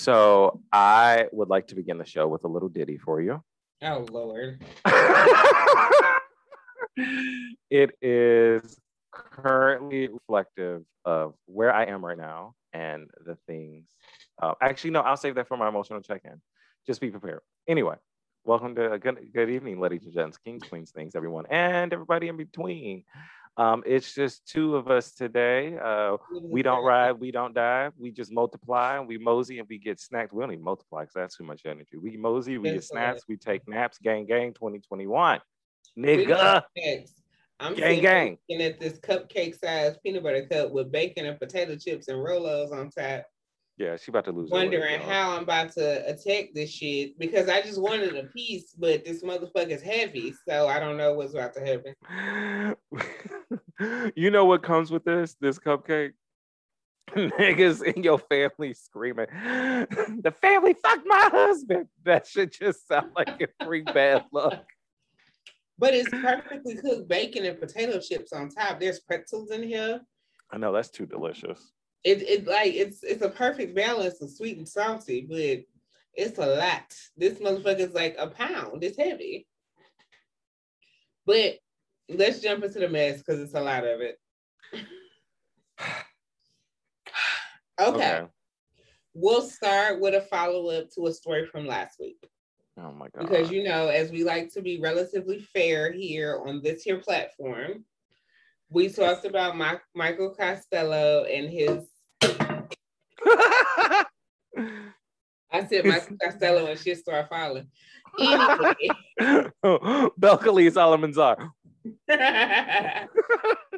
So I would like to begin the show with a little ditty for you. Oh, Lord. It is currently reflective of where I am right now and the things. Actually, no, I'll save that for my emotional check-in. Just be prepared. Anyway, welcome to a good evening, ladies and gents, kings, queens, things, everyone, and everybody in between. It's just two of us today. We don't ride, we don't dive, we just multiply, we mosey, and we get snacked. We don't even multiply because that's too much energy. We mosey, we get snacks, we take naps, gang, gang, 2021. Nigga. I'm gang, gang. Looking at this cupcake-sized peanut butter cup with bacon and potato chips and Rolos on top. Yeah, she about to lose. Wondering how I'm about to attack this shit because I just wanted a piece, but this motherfucker's heavy, so I don't know what's about to happen. You know what comes with this cupcake? Niggas in your family screaming, "The family fucked my husband." That should just sound like a free bad luck. But it's perfectly cooked bacon and potato chips on top. There's pretzels in here. I know, that's too delicious. It's a perfect balance of sweet and salty, but it's a lot. This motherfucker's like a pound. It's heavy. But let's jump into the mess because it's a lot of it. Okay. We'll start with a follow-up to a story from last week. Oh my God. Because you know, as we like to be relatively fair here on this here platform, we talked about Michael Costello and his... I said Michael Costello and shit started falling. Anyway. Belkali Solomon's are.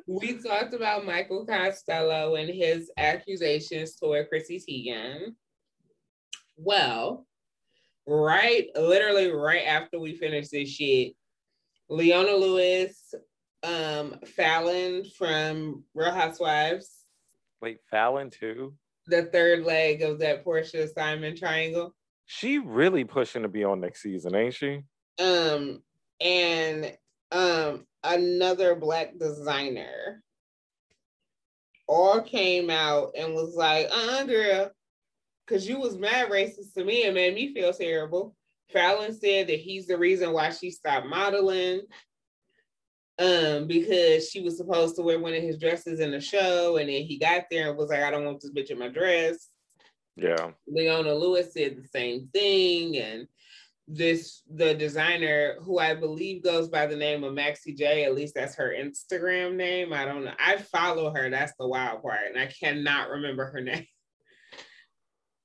We talked about Michael Costello and his accusations toward Chrissy Teigen. Well, literally right after we finished this shit, Leona Lewis... Fallon from Real Housewives. Wait, Fallon too? The third leg of that Portia Simon triangle. She really pushing to be on next season, ain't she? And another Black designer all came out and was like, girl, because you was mad racist to me and made me feel terrible. Fallon said that he's the reason why she stopped modeling. Because she was supposed to wear one of his dresses in the show, and then he got there and was like, "I don't want this bitch in my dress." Yeah. Leona Lewis said the same thing, and the designer, who I believe goes by the name of Maxie J, at least that's her Instagram name. I don't know. I follow her. That's the wild part, and I cannot remember her name.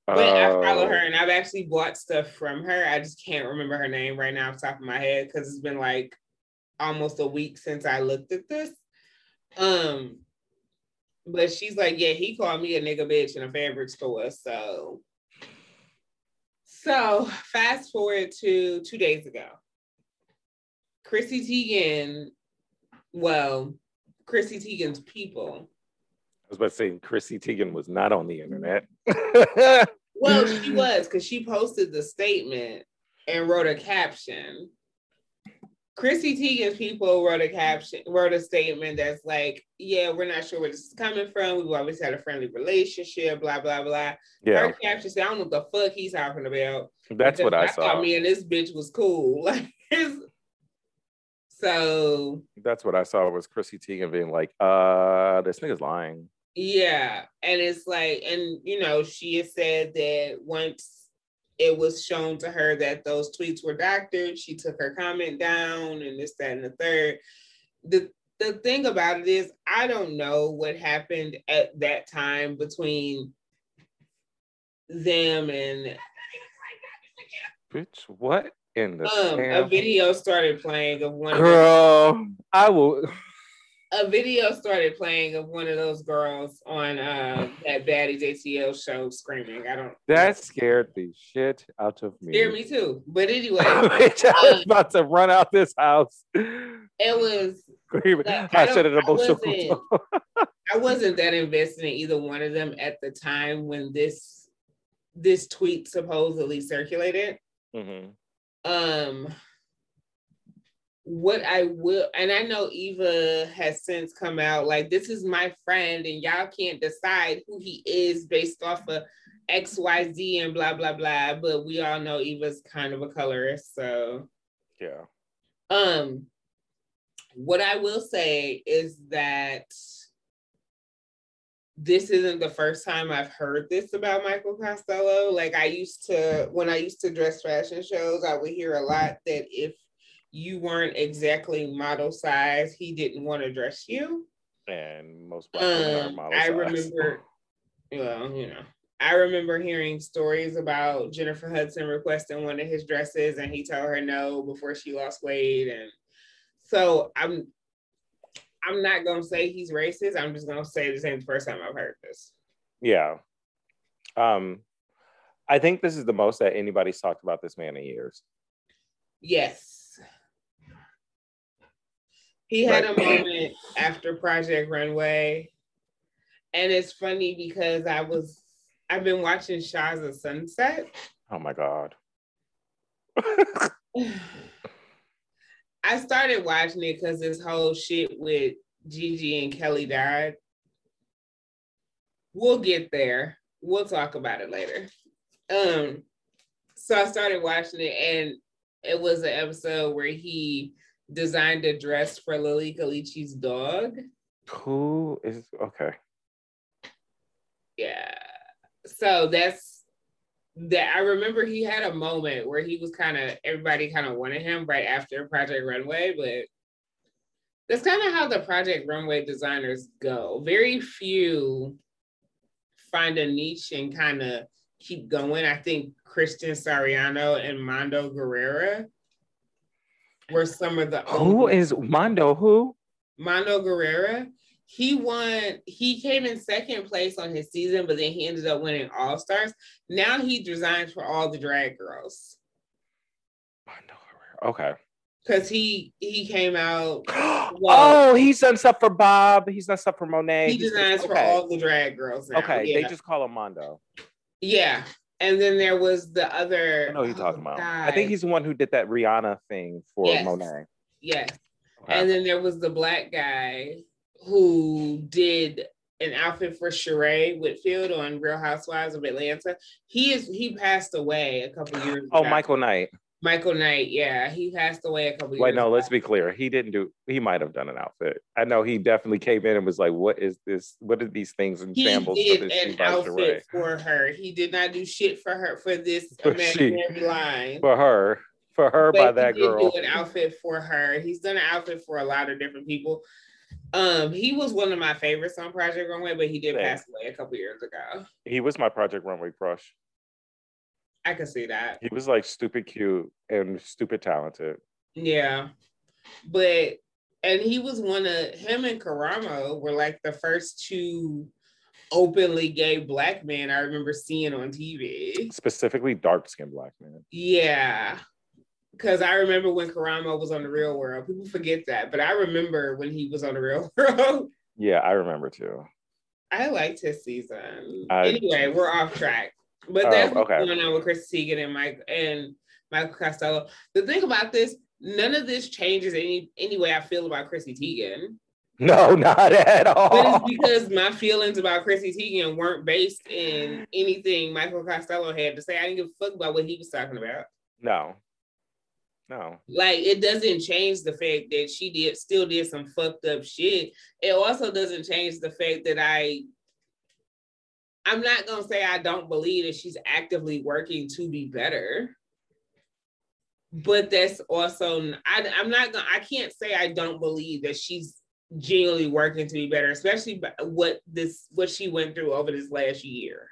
But I follow her, and I've actually bought stuff from her. I just can't remember her name right now off the top of my head because it's been like almost a week since I looked at this. But she's like, yeah, he called me a nigga bitch in a fabric store. So fast forward to 2 days ago. Chrissy Teigen's people. I was about to say, Chrissy Teigen was not on the internet. Well, she was, because she posted the statement and wrote a caption. Chrissy Teigen's people wrote a statement that's like, yeah, we're not sure where this is coming from. We've always had a friendly relationship, blah, blah, blah. Yeah. Her caption said, I don't know what the fuck he's talking about. That's what I saw. I mean, this bitch was cool. Like, so. That's what I saw was Chrissy Teigen being like, this nigga's lying. Yeah. And it's like, and you know, she has said that once it was shown to her that those tweets were doctored, she took her comment down and this, that, and the third. The thing about it is, I don't know what happened at that time between them and... Bitch, what in the... a video started playing of one... Girl, I will... A video started playing of one of those girls on that Baddie JTL show screaming. That scared the shit out of me. Scared me too. But anyway. I was about to run out this house. It was. Like, I said it emotionally. I wasn't that invested in either one of them at the time when this tweet supposedly circulated. Mm-hmm. What I will, and I know Eva has since come out like, this is my friend and y'all can't decide who he is based off of XYZ and blah, blah, blah. But we all know Eva's kind of a colorist, so. Yeah. What I will say is that this isn't the first time I've heard this about Michael Costello. Like, when I used to dress fashion shows, I would hear a lot that if you weren't exactly model size, he didn't want to dress you. And most Black women are model size. I remember hearing stories about Jennifer Hudson requesting one of his dresses and he told her no before she lost weight. And so I'm not going to say he's racist. I'm just going to say this ain't the first time I've heard this. Yeah. I think this is the most that anybody's talked about this man in years. Yes. He had a moment after Project Runway. And it's funny because I've been watching Shaw's of Sunset. Oh my God. I started watching it because this whole shit with Gigi and Kelly died. We'll get there. We'll talk about it later. So I started watching it, and it was an episode where he designed a dress for Lily Kalici's dog. Who is okay? Yeah. So that's that. I remember he had a moment where he was everybody wanted him right after Project Runway, but that's kind of how the Project Runway designers go. Very few find a niche and kind of keep going. I think Christian Siriano and Mondo Guerrera were some of the Mondo Guerrera. He came in second place on his season, but then he ended up winning All-Stars. Now he designs for all the drag girls. Okay. Because he came out. Well, he's done stuff for Bob. He's done stuff for Monet. He designs for all the drag girls now. Okay, yeah. They just call him Mondo. Yeah. And then there was the other. I know who you're talking about. God. I think he's the one who did that Rihanna thing for Monet. Yes. Okay. And then there was the Black guy who did an outfit for Sheree Whitfield on Real Housewives of Atlanta. He passed away a couple years ago. Oh, Michael Knight. Michael Knight, yeah. He passed away a couple years ago. Wait, no, let's be clear. He might have done an outfit. I know he definitely came in and was like, what is this? What are these things and samples? He did an outfit for her. He did not do shit for her for this imaginary line. For her by that girl. He did do an outfit for her. He's done an outfit for a lot of different people. He was one of my favorites on Project Runway, but he did pass away a couple years ago. He was my Project Runway crush. I could see that. He was like stupid cute and stupid talented. Yeah. But he was him and Karamo were like the first two openly gay Black men I remember seeing on TV. Specifically dark-skinned Black men. Yeah. Because I remember when Karamo was on The Real World. People forget that. But I remember when he was on The Real World. Yeah, I remember too. I liked his season. Anyway, we're off track. But that's what's going on with Chrissy Teigen and Michael Costello. The thing about this, none of this changes any way I feel about Chrissy Teigen. No, not at all. But it's because my feelings about Chrissy Teigen weren't based in anything Michael Costello had to say. I didn't give a fuck about what he was talking about. No. Like, it doesn't change the fact that she still did some fucked up shit. It also doesn't change the fact that I'm not going to say I don't believe that she's actively working to be better. But that's also, I can't say I don't believe that she's genuinely working to be better, especially what she went through over this last year.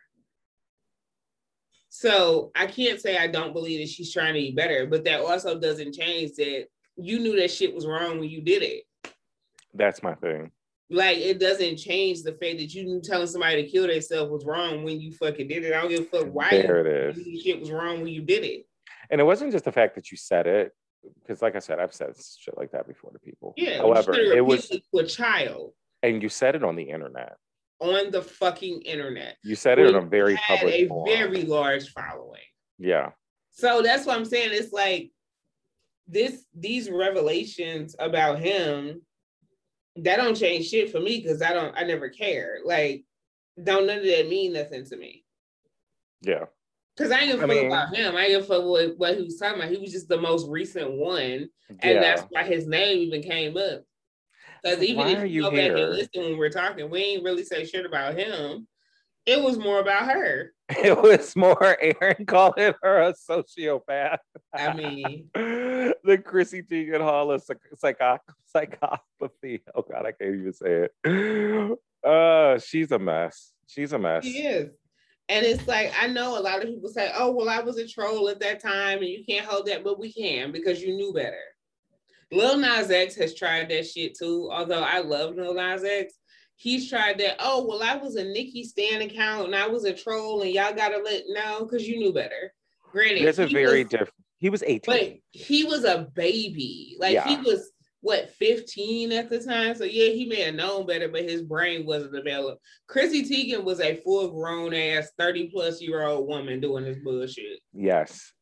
So I can't say I don't believe that she's trying to be better, but that also doesn't change that you knew that shit was wrong when you did it. That's my thing. Like, it doesn't change the fact that you telling somebody to kill themselves was wrong when you fucking did it. I don't give a fuck why you shit was wrong when you did it. And it wasn't just the fact that you said it, because like I said, I've said shit like that before to people. Yeah, however, it was to a child. And you said it on the internet. On the fucking internet. You said it in a very public forum. Very large following. Yeah. So that's what I'm saying. It's like these revelations about him, that don't change shit for me because I never care. Like, don't none of that mean nothing to me. Yeah. Because I didn't give a fuck about him. I didn't give a fuck what he was talking about. He was just the most recent one. And that's why his name even came up. Because even if you go back and listen when we're talking, we ain't really say shit about him. It was more about her. It was more Aaron calling her a sociopath. I mean, the Chrissy Teigen Hall of psychopathy. Oh God, I can't even say it. She's a mess. She's a mess. She is. And it's like, I know a lot of people say, oh, well, I was a troll at that time and you can't hold that, but we can because you knew better. Lil Nas X has tried that shit too, although I love Lil Nas X. He's tried that, oh, well, I was a Nicki Stan account and I was a troll and y'all got to let know because you knew better. Granted, there's a very different, he was 18. But he was a baby. Like he was, what, 15 at the time? So yeah, he may have known better, but his brain wasn't developed. Chrissy Teigen was a full grown ass 30 plus year old woman doing this bullshit. Yes.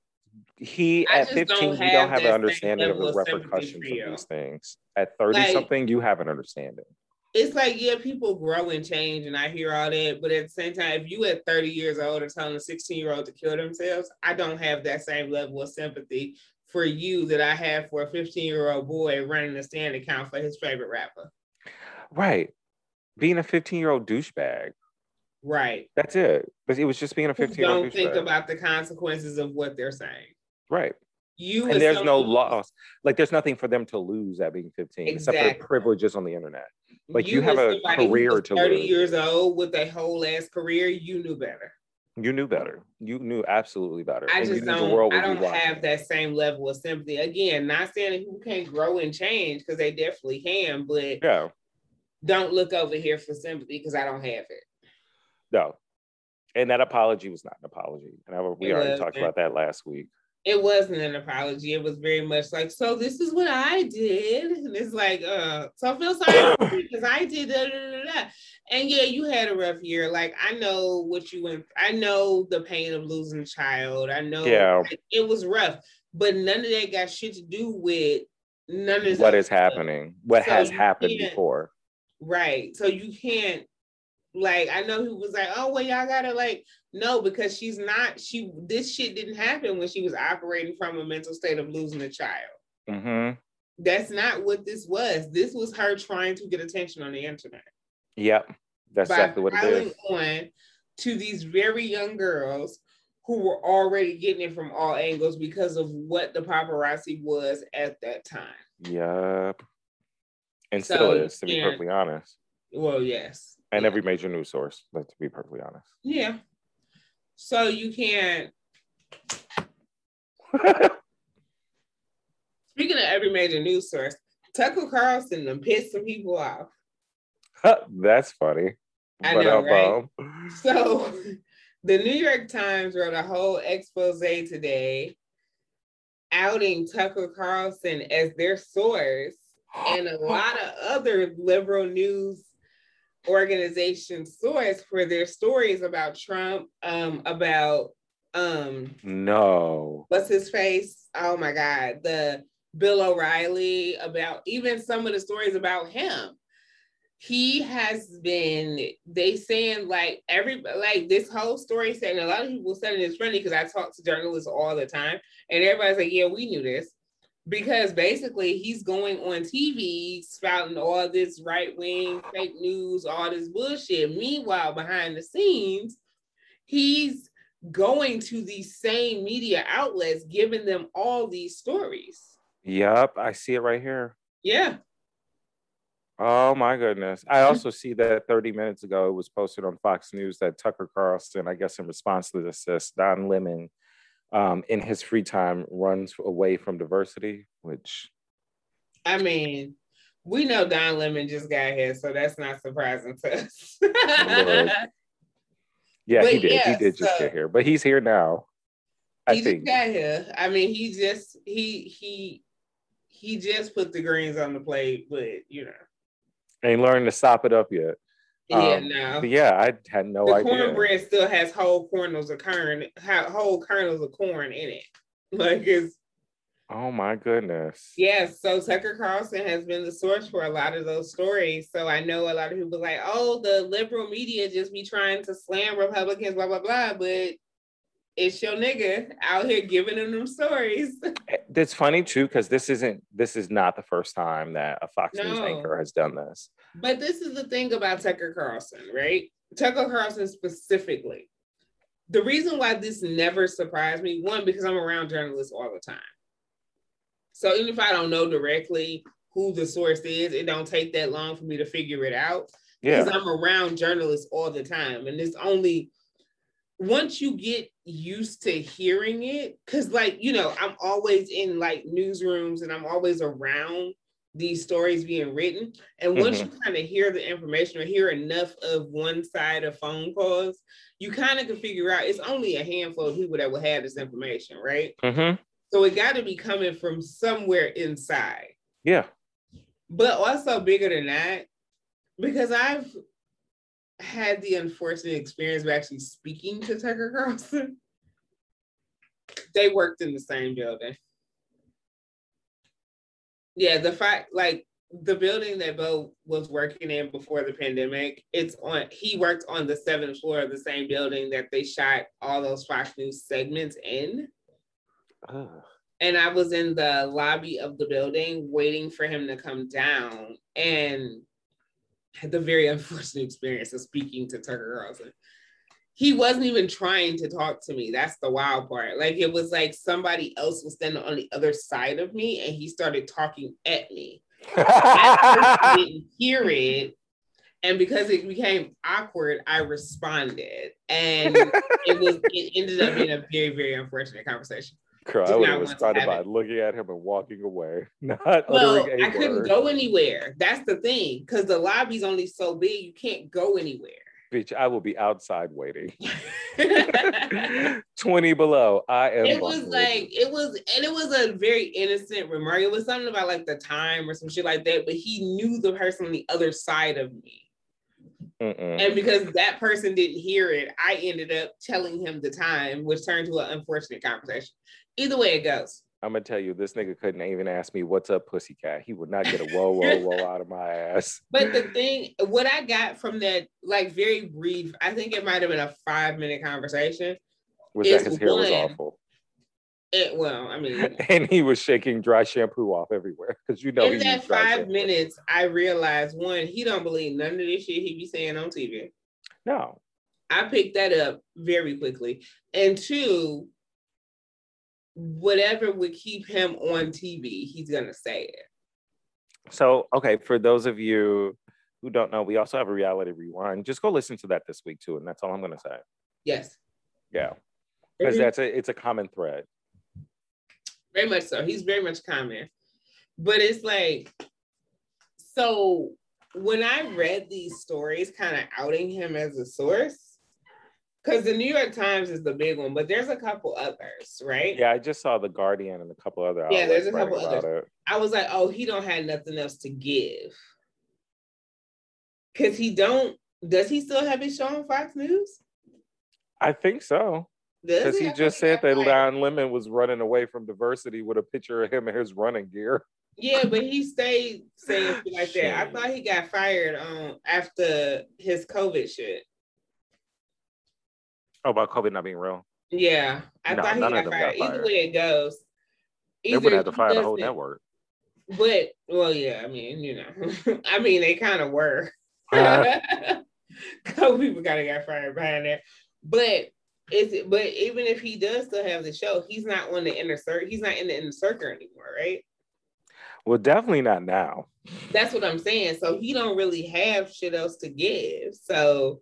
He at 15, you don't have an understanding of the repercussions of these things. At 30 something, you have an understanding. It's like, yeah, people grow and change, and I hear all that. But at the same time, if you at 30 years old are telling a 16-year-old to kill themselves, I don't have that same level of sympathy for you that I have for a 15-year-old boy running a stand account for his favorite rapper. Right. Being a 15-year-old douchebag. Right. That's it. But it was just being a 15-year-old douchebag. Don't think about the consequences of what they're saying. Right. And there's no loss. Like, there's nothing for them to lose at being 15, except for privileges on the internet. Like, you have a career to 30 live. Years old with a whole ass career, you knew better. You knew better. You knew absolutely better. I just don't, have that same level of sympathy. Again, not saying that people can't grow and change, because they definitely can, but don't look over here for sympathy, because I don't have it. No. And that apology was not an apology. And we already talked about that last week. It wasn't an apology. It was very much like, so this is what I did. And it's like, so I feel sorry because I did da, da, da, da. And yeah, you had a rough year. Like, I know what you went through. I know the pain of losing a child. I know like, it was rough, but none of that got shit to do with none of what is happening, what has happened before. Right. So you can't, like, I know he was like, oh, well, y'all gotta like, no, because she's not, this shit didn't happen when she was operating from a mental state of losing a child. Mm-hmm. That's not what this was. This was her trying to get attention on the internet. Yep. That's exactly what it is. On to these very young girls who were already getting it from all angles because of what the paparazzi was at that time. Yep. And so, still is, to be perfectly honest. Well, yes. And every major news source, like, to be perfectly honest. Yeah. So you can't. Speaking of every major news source, Tucker Carlson done pissed some people off. That's funny. I know, right? So the New York Times wrote a whole expose today outing Tucker Carlson as their source and a lot of other liberal news organization source for their stories about Trump, about what's his face? Oh my God, the Bill O'Reilly, about even some of the stories about him. He has been, they saying like this whole story saying a lot of people said it's funny because I talk to journalists all the time and everybody's like, yeah, we knew this. Because basically he's going on TV spouting all this right-wing fake news, all this bullshit. Meanwhile, behind the scenes, he's going to these same media outlets, giving them all these stories. Yep, I see it right here. Yeah. Oh my goodness. I also see that 30 minutes ago, it was posted on Fox News that Tucker Carlson, I guess in response to this, Don Lemon, in his free time runs away from diversity, which I mean, we know Don Lemon just got here, so that's not surprising to us. Yeah, but he did. Yeah, he did just get here, but he's here now. I think. Just got here. I mean, he just put the greens on the plate, but you know, ain't learned to stop it up yet. Yeah, no. Yeah, I had no idea. The cornbread still has whole kernels of corn in it. Like it's. Oh my goodness. Yes. Yeah, so Tucker Carlson has been the source for a lot of those stories. So I know a lot of people like, oh, the liberal media just be trying to slam Republicans, blah blah blah. But it's your nigga out here giving them stories. That's funny too, because this is not the first time that a Fox News anchor has done this. But this is the thing about Tucker Carlson, right? Tucker Carlson specifically. The reason why this never surprised me, one, because I'm around journalists all the time. So even if I don't know directly who the source is, it don't take that long for me to figure it out. Because I'm around journalists all the time. And it's only once you get used to hearing it, because like, you know, I'm always in like newsrooms and I'm always around these stories being written. And once you kind of hear the information or hear enough of one side of phone calls, you kind of can figure out it's only a handful of people that will have this information, right? So it got to be coming from somewhere inside. Yeah. But also bigger than that, because I've had the unfortunate experience of actually speaking to Tucker Carlson. They worked in the same building. Yeah, the fact, like, the building that Bo was working in before the pandemic, he worked on the 7th floor of the same building that they shot all those Fox News segments in. And I was in the lobby of the building waiting for him to come down and had the very unfortunate experience of speaking to Tucker Carlson. He wasn't even trying to talk to me. That's the wild part. Like, it was like somebody else was standing on the other side of me and he started talking at me. I didn't hear it. And because it became awkward, I responded. And it ended up being a very, very unfortunate conversation. Girl, I would have started by looking at him and walking away. I couldn't go anywhere. That's the thing, because the lobby's only so big, you can't go anywhere. Bitch, I will be outside waiting. 20 below. I am. It was like, it was a very innocent remark. It was something about like the time or some shit like that, but he knew the person on the other side of me. And because that person didn't hear it, I ended up telling him the time, which turned to an unfortunate conversation. Either way it goes. I'm going to tell you, this nigga couldn't even ask me, what's up, pussycat? He would not get a whoa, whoa, whoa out of my ass. But the thing, what I got from that, like, very brief, I think it might have been a 5-minute conversation. Was that his hair was awful? And he was shaking dry shampoo off everywhere, because you know. In that 5 minutes, I realized, one, he don't believe none of this shit he be saying on TV. No. I picked that up very quickly. And two, whatever would keep him on TV, he's going to say it. So, okay, for those of you who don't know, we also have a Reality Rewind. Just go listen to that this week, too, and that's all I'm going to say. Yes. Yeah. Because it's a common thread. Very much so. He's very much common. But it's like, so when I read these stories kind of outing him as a source, because the New York Times is the big one, but there's a couple others, right? Yeah, I just saw The Guardian and a couple other outlets. Yeah, there's a couple others. I was like, oh, he don't have nothing else to give. Because does he still have his show on Fox News? I think so. Because he just said that Don Lemon was running away from diversity with a picture of him and his running gear. Yeah, but he stayed saying shit like that. I thought he got fired after his COVID shit. Oh, about COVID not being real? Yeah, I thought he got fired. Either way it goes. They would have to fire the whole network. But, well, yeah, I mean, you know. I mean, they kind of were. COVID people kind of got fired behind that. But even if he does still have the show, he's not on the inner circle. He's not in the inner circle anymore, right? Well, definitely not now. That's what I'm saying. So he don't really have shit else to give. So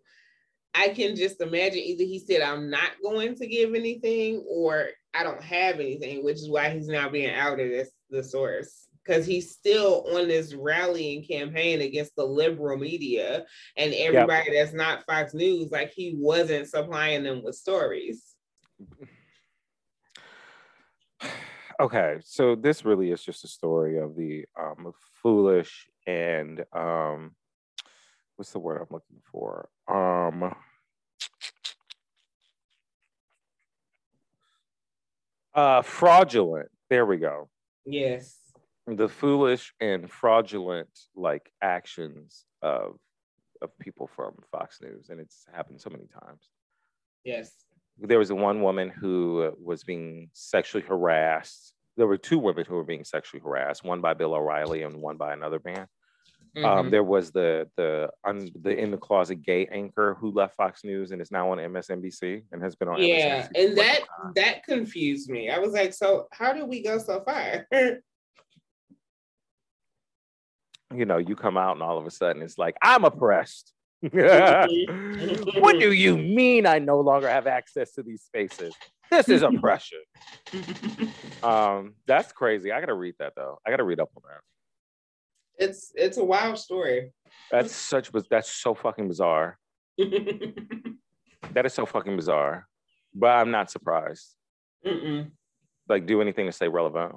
I can just imagine either he said, I'm not going to give anything, or I don't have anything, which is why he's now being outed as the source. Because he's still on this rallying campaign against the liberal media and everybody that's not Fox News, like he wasn't supplying them with stories. Okay, so this really is just a story of the foolish and, what's the word I'm looking for? Fraudulent, there we go. Yes. The foolish and fraudulent like actions of people from Fox News, and it's happened so many times. Yes. there was one woman who was being sexually harassed. There were two women who were being sexually harassed, one by Bill O'Reilly and one by another man. Mm-hmm. There was the in the closet gay anchor who left Fox News and is now on MSNBC and has been on. Yeah, MSNBC and that confused me. I was like, so how did we go so far? You know, you come out and all of a sudden it's like, I'm oppressed. What do you mean I no longer have access to these spaces? This is oppression. That's crazy. I gotta read that though. I gotta read up on that. It's a wild story. That's so fucking bizarre. That is so fucking bizarre. But I'm not surprised. Mm-mm. Like, do anything to stay relevant.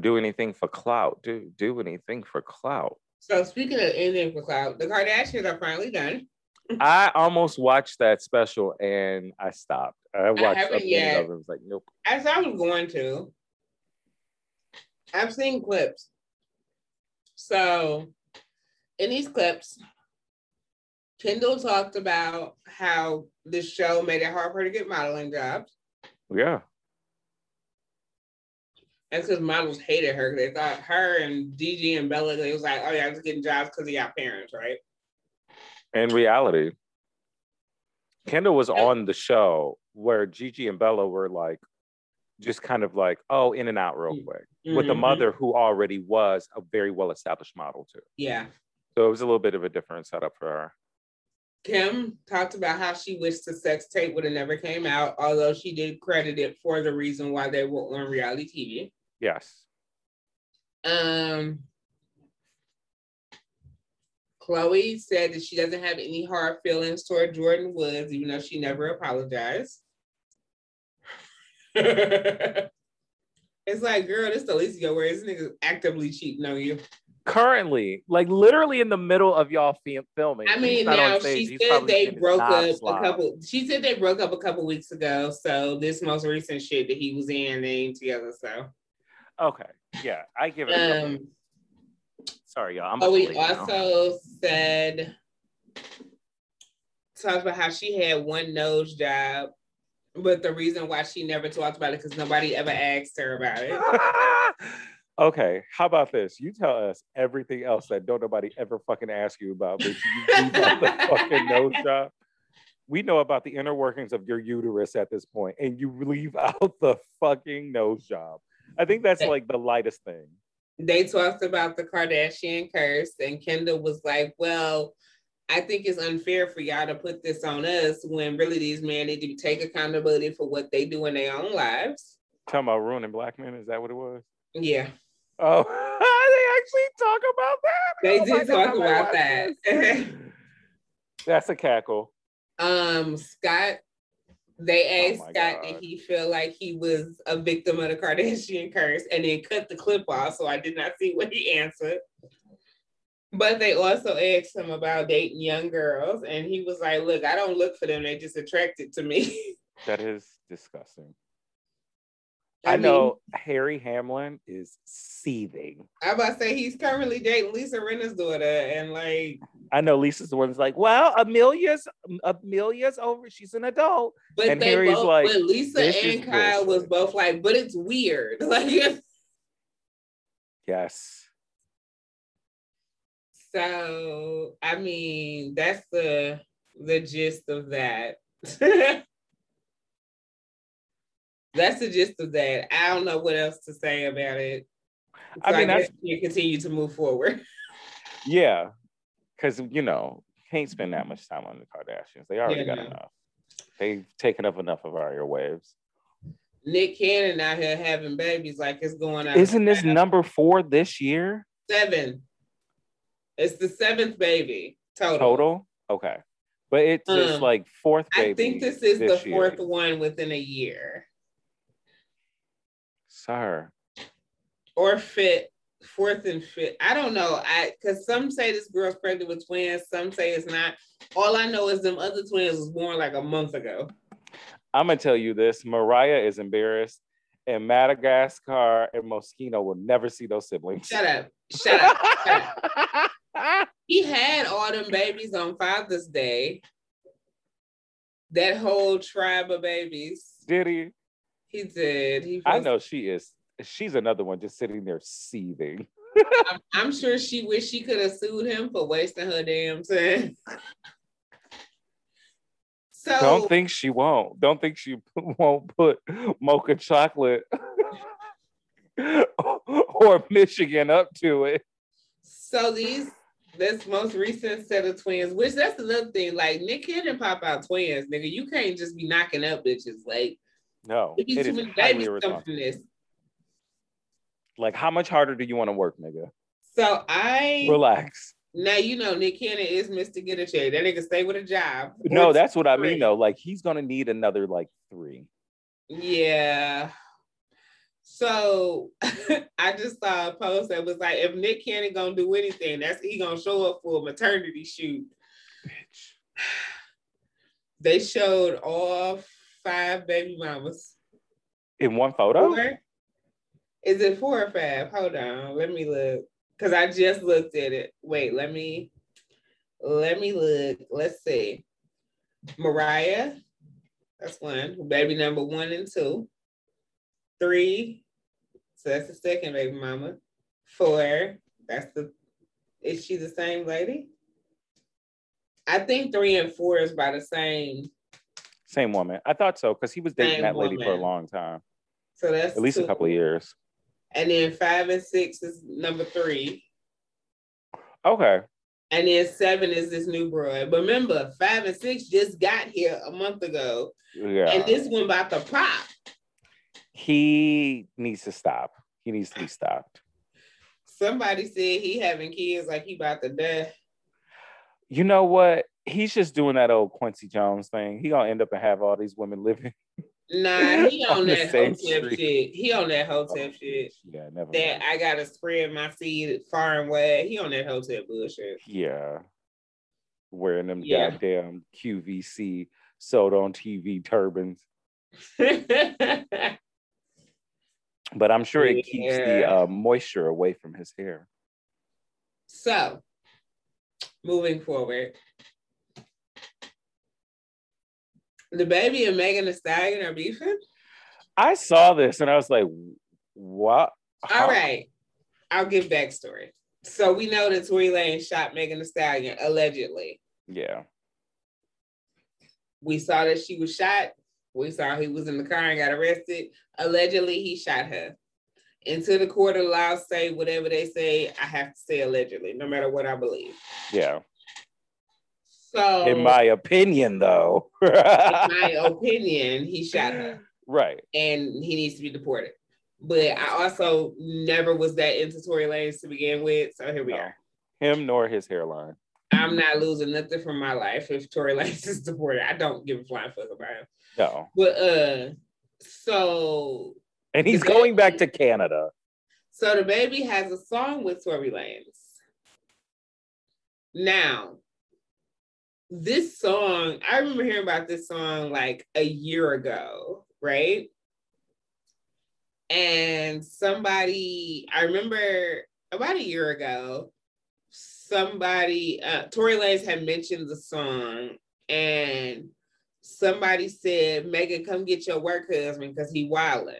Do anything for clout. Do anything for clout. So speaking of anything for clout, the Kardashians are finally done. I almost watched that special and I stopped. I watched a minute of it. I was like, nope. As I was going to, I've seen clips. So in these clips, Kendall talked about how this show made it hard for her to get modeling jobs. Yeah. That's because models hated her. They thought her and Gigi and Bella, they was like, oh yeah, I was getting jobs because of y'all parents, right? In reality, Kendall was on the show where Gigi and Bella were like, just kind of like, oh, in and out real quick. Mm-hmm. With the mother who already was a very well-established model too. Yeah. So it was a little bit of a different setup for her. Kim talked about how she wished the sex tape would have never came out, although she did credit it for the reason why they were on reality TV. Yes. Chloe said that she doesn't have any hard feelings toward Jordan Woods, even though she never apologized. It's like, girl, this is the least you're aware. This nigga's actively cheating on you. Currently, like literally in the middle of y'all filming. I mean, now she said they broke up a couple. She said they broke up a couple weeks ago. So this most recent shit that he was in, they ain't together. So okay, yeah, I give it. Sorry, y'all. We also said, talked about how she had one nose job, but the reason why she never talked about it because nobody ever asked her about it. Okay, how about this? You tell us everything else that don't nobody ever fucking ask you about, but you about the fucking nose job. We know about the inner workings of your uterus at this point, and you leave out the fucking nose job. I think that's like the lightest thing. They talked about the Kardashian curse, and Kendall was like, well, I think it's unfair for y'all to put this on us when really these men need to take accountability for what they do in their own lives. Talking about ruining black men, is that what it was? Yeah. Oh, they actually talk about that? They did talk about that. That's a cackle. Scott, they asked Scott if he feel like he was a victim of the Kardashian curse and then cut the clip off, so I did not see what he answered. But they also asked him about dating young girls, and he was like, look, I don't look for them. They just attracted to me. That is disgusting. I mean, Harry Hamlin is seething. I about to say he's currently dating Lisa Rinna's daughter, and like I know Lisa's the one's like, well, Amelia's over. She's an adult, but and they Harry's both, like, but Lisa and Kyle was both like, but it's weird. Like, yes. So I mean, that's the gist of that. That's the gist of that. I don't know what else to say about it. So I mean, that's you continue to move forward. Yeah, because you know, can't spend that much time on the Kardashians. They already got enough. They've taken up enough of our airwaves. Nick Cannon out here having babies like it's going on. Isn't this number 4 this year? 7. It's the 7th baby total. Okay, but it's just like 4th baby. I think this is the 4th one within a year. Sir. Or 4th and 5th. I don't know. Because some say this girl's pregnant with twins. Some say it's not. All I know is them other twins was born like a month ago. I'm going to tell you this. Mariah is embarrassed. And Madagascar and Moschino will never see those siblings. Shut up. He had all them babies on Father's Day. That whole tribe of babies. Did he? He did. I know she is. She's another one just sitting there seething. I'm sure she wished she could have sued him for wasting her damn time. So, don't think she won't. Don't think she won't put mocha chocolate or Michigan up to it. So this most recent set of twins, which that's another thing. Like, Nick Cannon pop out twins, nigga. You can't just be knocking up bitches. Like, no, if you two babies come from this. Like, how much harder do you want to work, nigga? So relax. Now, you know, Nick Cannon is Mr. Get a Check. That nigga stay with a job. No, that's what I mean, though. Like, he's going to need another, like, 3. Yeah. So, I just saw a post that was like, if Nick Cannon going to do anything, that's he going to show up for a maternity shoot. Bitch. They showed all 5 baby mamas. In one photo? Is it 4 or 5? Hold on. Let me look. Because I just looked at it. Wait, let me look. Let's see. Mariah, that's one. Baby number 1 and 2. 3, so that's the second baby mama. 4, that's the, is she the same lady? I think 3 and 4 is by the same woman. I thought so, because he was dating that lady for a long time. So that's at least 2. A couple of years. And then 5 and 6 is number 3. Okay. And then 7 is this new broad. But remember, 5 and 6 just got here a month ago. Yeah. And this one about to pop. He needs to stop. He needs to be stopped. Somebody said he having kids like he about to die. You know what? He's just doing that old Quincy Jones thing. He gonna end up and have all these women living. Nah, he on that hotel shit. He on that hotel shit. Yeah, never. That I gotta spread my seed far and wide. He on that hotel bullshit. Yeah, wearing them goddamn QVC sold on TV turbans. But I'm sure it keeps the moisture away from his hair. So, moving forward. The baby and Megan Thee Stallion are beefing? I saw this and I was like, what? How? All right. I'll give backstory. So we know that Tory Lanez shot Megan Thee Stallion, allegedly. Yeah. We saw that she was shot. We saw he was in the car and got arrested. Allegedly, he shot her. Until the court of law say whatever they say, I have to say allegedly, no matter what I believe. Yeah. So, in my opinion, though. In my opinion, he shot her. Right. And he needs to be deported. But I also never was that into Tory Lanez to begin with, so here we are. Him nor his hairline. I'm not losing nothing from my life if Tory Lanez is deported. I don't give a flying fuck about him. No. But, so... And he's going back to Canada. So the baby has a song with Tory Lanez. Now... This song, I remember hearing about this song like a year ago, right? And somebody, I remember about a year ago, somebody, Tory Lanez had mentioned the song and somebody said, Megan, come get your work husband because he wildin'.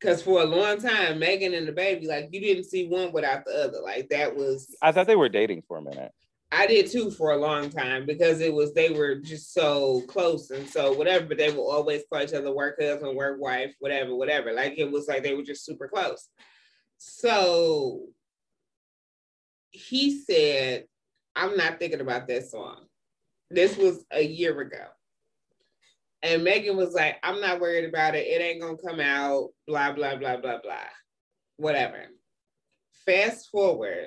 Because for a long time, Megan and the baby, like you didn't see one without the other. Like that was... I thought they were dating for a minute. I did too for a long time because it was, they were just so close and so whatever, but they will always call each other work husband, work wife, whatever, whatever. Like it was like they were just super close. So he said, I'm not thinking about that song. This was a year ago. And Megan was like, I'm not worried about it. It ain't gonna come out, blah, blah, blah, blah, blah, whatever. Fast forward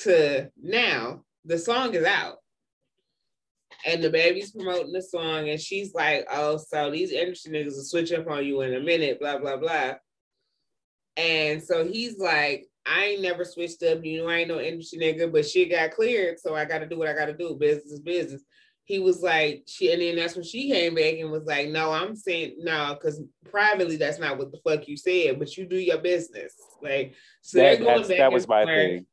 to now. The song is out and the baby's promoting the song and she's like, oh, so these industry niggas will switch up on you in a minute, blah, blah, blah. And so he's like, I ain't never switched up. You know, I ain't no industry nigga, but shit got cleared. So I got to do what I got to do. Business is business. He was like, and then that's when she came back and was like, no, I'm saying no, because privately, that's not what the fuck you said, but you do your business. Like, so they're going back. That was my thing.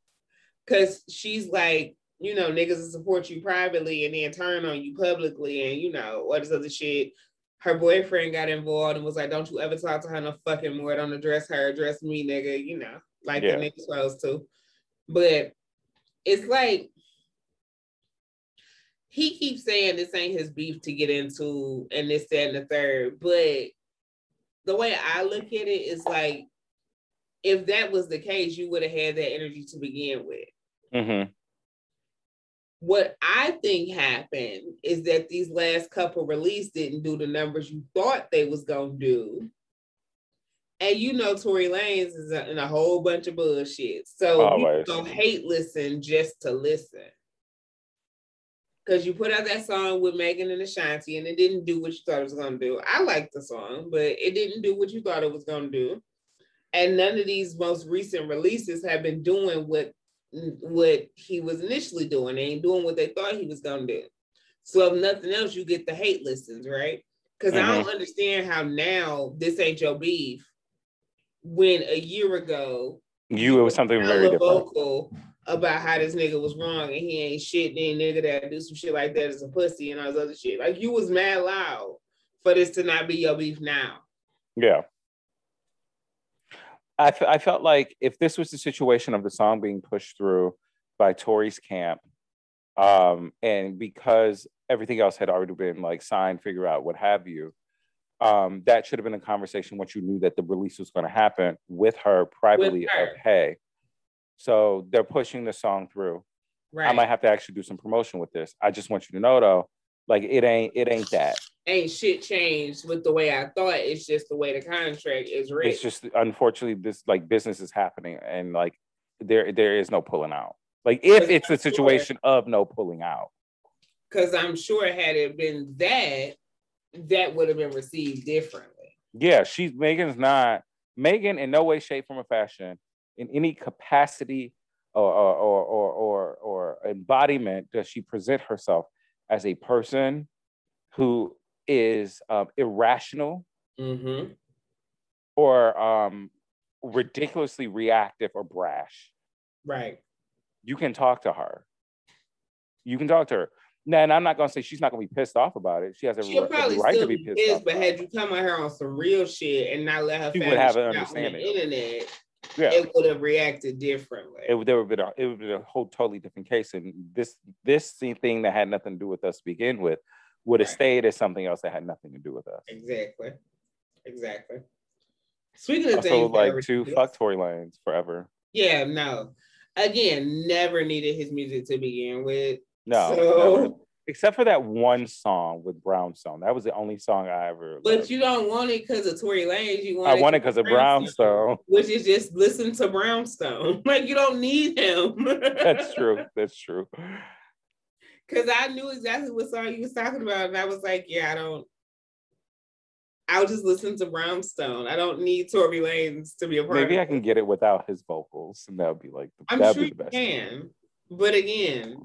Because she's like, you know, niggas will support you privately and then turn on you publicly and, you know, all this other shit. Her boyfriend got involved and was like, don't you ever talk to her no fucking more. Don't address her, address me, nigga, you know, like the niggas supposed to. But it's like, he keeps saying this ain't his beef to get into and this, that, and the third. But the way I look at it is like, if that was the case, you would have had that energy to begin with. Mm-hmm. What I think happened is that these last couple releases didn't do the numbers you thought they was going to do. And you know Tory Lanez is in a whole bunch of bullshit. So you don't hate listen just to listen. Because you put out that song with Megan and Ashanti and it didn't do what you thought it was going to do. I liked the song, but it didn't do what you thought it was going to do. And none of these most recent releases have been doing what he was initially doing. They ain't doing what they thought he was going to do. So if nothing else, you get the hate listens, right? Because I don't understand how now this ain't your beef when a year ago it was something very vocal different about how this nigga was wrong and he ain't shit, then nigga that do some shit like that is a pussy and all this other shit. Like, you was mad loud for this to not be your beef now. Yeah. I felt like if this was the situation of the song being pushed through by Tory's camp, and because everything else had already been like signed, figure out, what have you, that should have been a conversation once you knew that the release was going to happen with her privately of, hey, so they're pushing the song through. Right. I might have to actually do some promotion with this. I just want you to know though, like it ain't that. Ain't shit changed with the way I thought. It's just the way the contract is written. It's just, unfortunately, this like business is happening and like there is no pulling out. Like if it's a situation of no pulling out. Because I'm sure had it been that would have been received differently. Yeah, Megan in no way, shape, form, or fashion in any capacity or embodiment does she present herself as a person who is irrational or ridiculously reactive or brash. Right. You can talk to her. Now, and I'm not going to say she's not going to be pissed off about it. She has every right to be pissed off. But had you come at her on some real shit and not let her finish out on the internet, it would have reacted differently. It would have been a whole totally different case. And this thing that had nothing to do with us to begin with would have stayed as something else that had nothing to do with us. Exactly. Speaking of things, like to fuck Tory Lanez forever. Yeah, no. Again, never needed his music to begin with. No, so, except for that one song with Brownstone. That was the only song I ever loved. But you don't want it because of Tory Lanez. I want it because of Brownstone. Which is just listen to Brownstone. Like, you don't need him. That's true. Because I knew exactly what song you was talking about. And I was like, I'll just listen to Brownstone. I don't need Tory Lanez to be a part of it. Maybe I can get it without his vocals. And that would be like, I'm sure you can. But again,